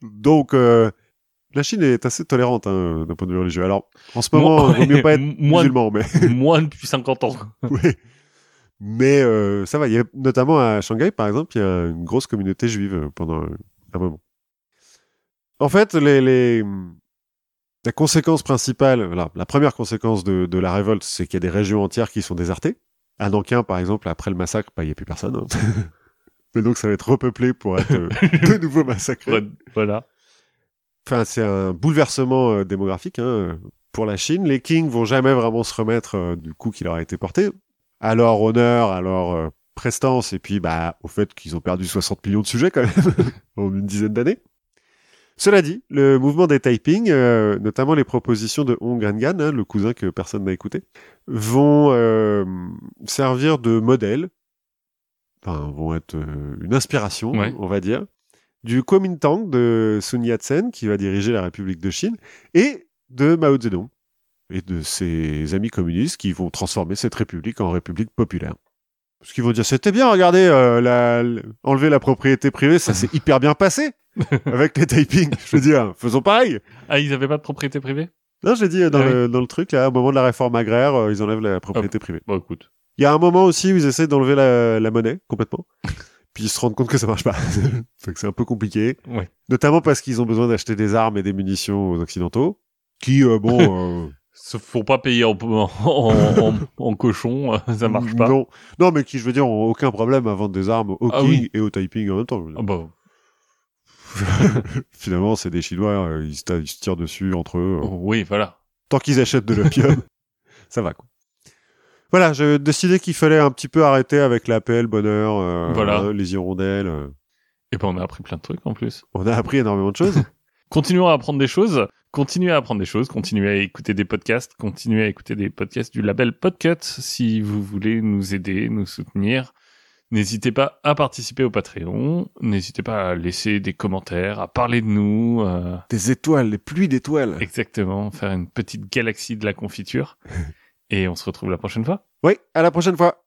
Donc, la Chine est assez tolérante hein, d'un point de vue religieux. Alors, en ce moment, il vaut mieux pas être musulman. Mais... moins depuis 50 ans. Oui. Mais ça va. Il y a, notamment à Shanghai, par exemple, il y a une grosse communauté juive pendant un moment. En fait, la conséquence principale, la première conséquence de la révolte, c'est qu'il y a des régions entières qui sont désertées. À Nankin, par exemple, après le massacre, il n'y a plus personne. Hein. Mais donc, ça va être repeuplé pour être de nouveau massacré. Voilà. Enfin, c'est un bouleversement démographique hein, pour la Chine. Les Qing vont jamais vraiment se remettre du coup qui leur a été porté. À leur honneur, à leur prestance, et puis bah, au fait qu'ils ont perdu 60 millions de sujets quand même en une dizaine d'années. Cela dit, le mouvement des Taiping, notamment les propositions de Hong Rengan, hein, le cousin que personne n'a écouté, vont servir de modèle, enfin vont être une inspiration, on va dire, du Kuomintang de Sun Yat-sen, qui va diriger la République de Chine, et de Mao Zedong, et de ses amis communistes qui vont transformer cette République en République populaire. Parce qu'ils vont dire, c'était bien, regardez, enlever la propriété privée, ça s'est hyper bien passé avec les Taiping. Je veux dire, faisons pareil. Ah, ils n'avaient pas de propriété privée ? Non, j'ai dit dans le truc, là, au moment de la réforme agraire, ils enlèvent la propriété privée. Bon, écoute. Il y a un moment aussi où ils essaient d'enlever la monnaie, complètement. Puis ils se rendent compte que ça marche pas. Donc c'est un peu compliqué. Ouais. Notamment parce qu'ils ont besoin d'acheter des armes et des munitions aux Occidentaux. Qui, bon... se font pas payer en cochon, ça marche pas. Non, mais qui, je veux dire, ont aucun problème à vendre des armes au Qing et au Taiping en même temps. Ah bah. Finalement, c'est des Chinois, ils se tirent dessus entre eux. Oui, voilà. Tant qu'ils achètent de l'opium, ça va, quoi. Voilà, j'ai décidé qu'il fallait un petit peu arrêter avec la paix, le bonheur, les hirondelles. Et ben, on a appris plein de trucs, en plus. On a appris énormément de choses. Continuons à apprendre des choses, continuez à écouter des podcasts, du label Podcut. Si vous voulez nous aider, nous soutenir, n'hésitez pas à participer au Patreon, n'hésitez pas à laisser des commentaires, à parler de nous. Des étoiles, des pluies d'étoiles. Exactement, faire une petite galaxie de la confiture. Et on se retrouve la prochaine fois. Oui, à la prochaine fois.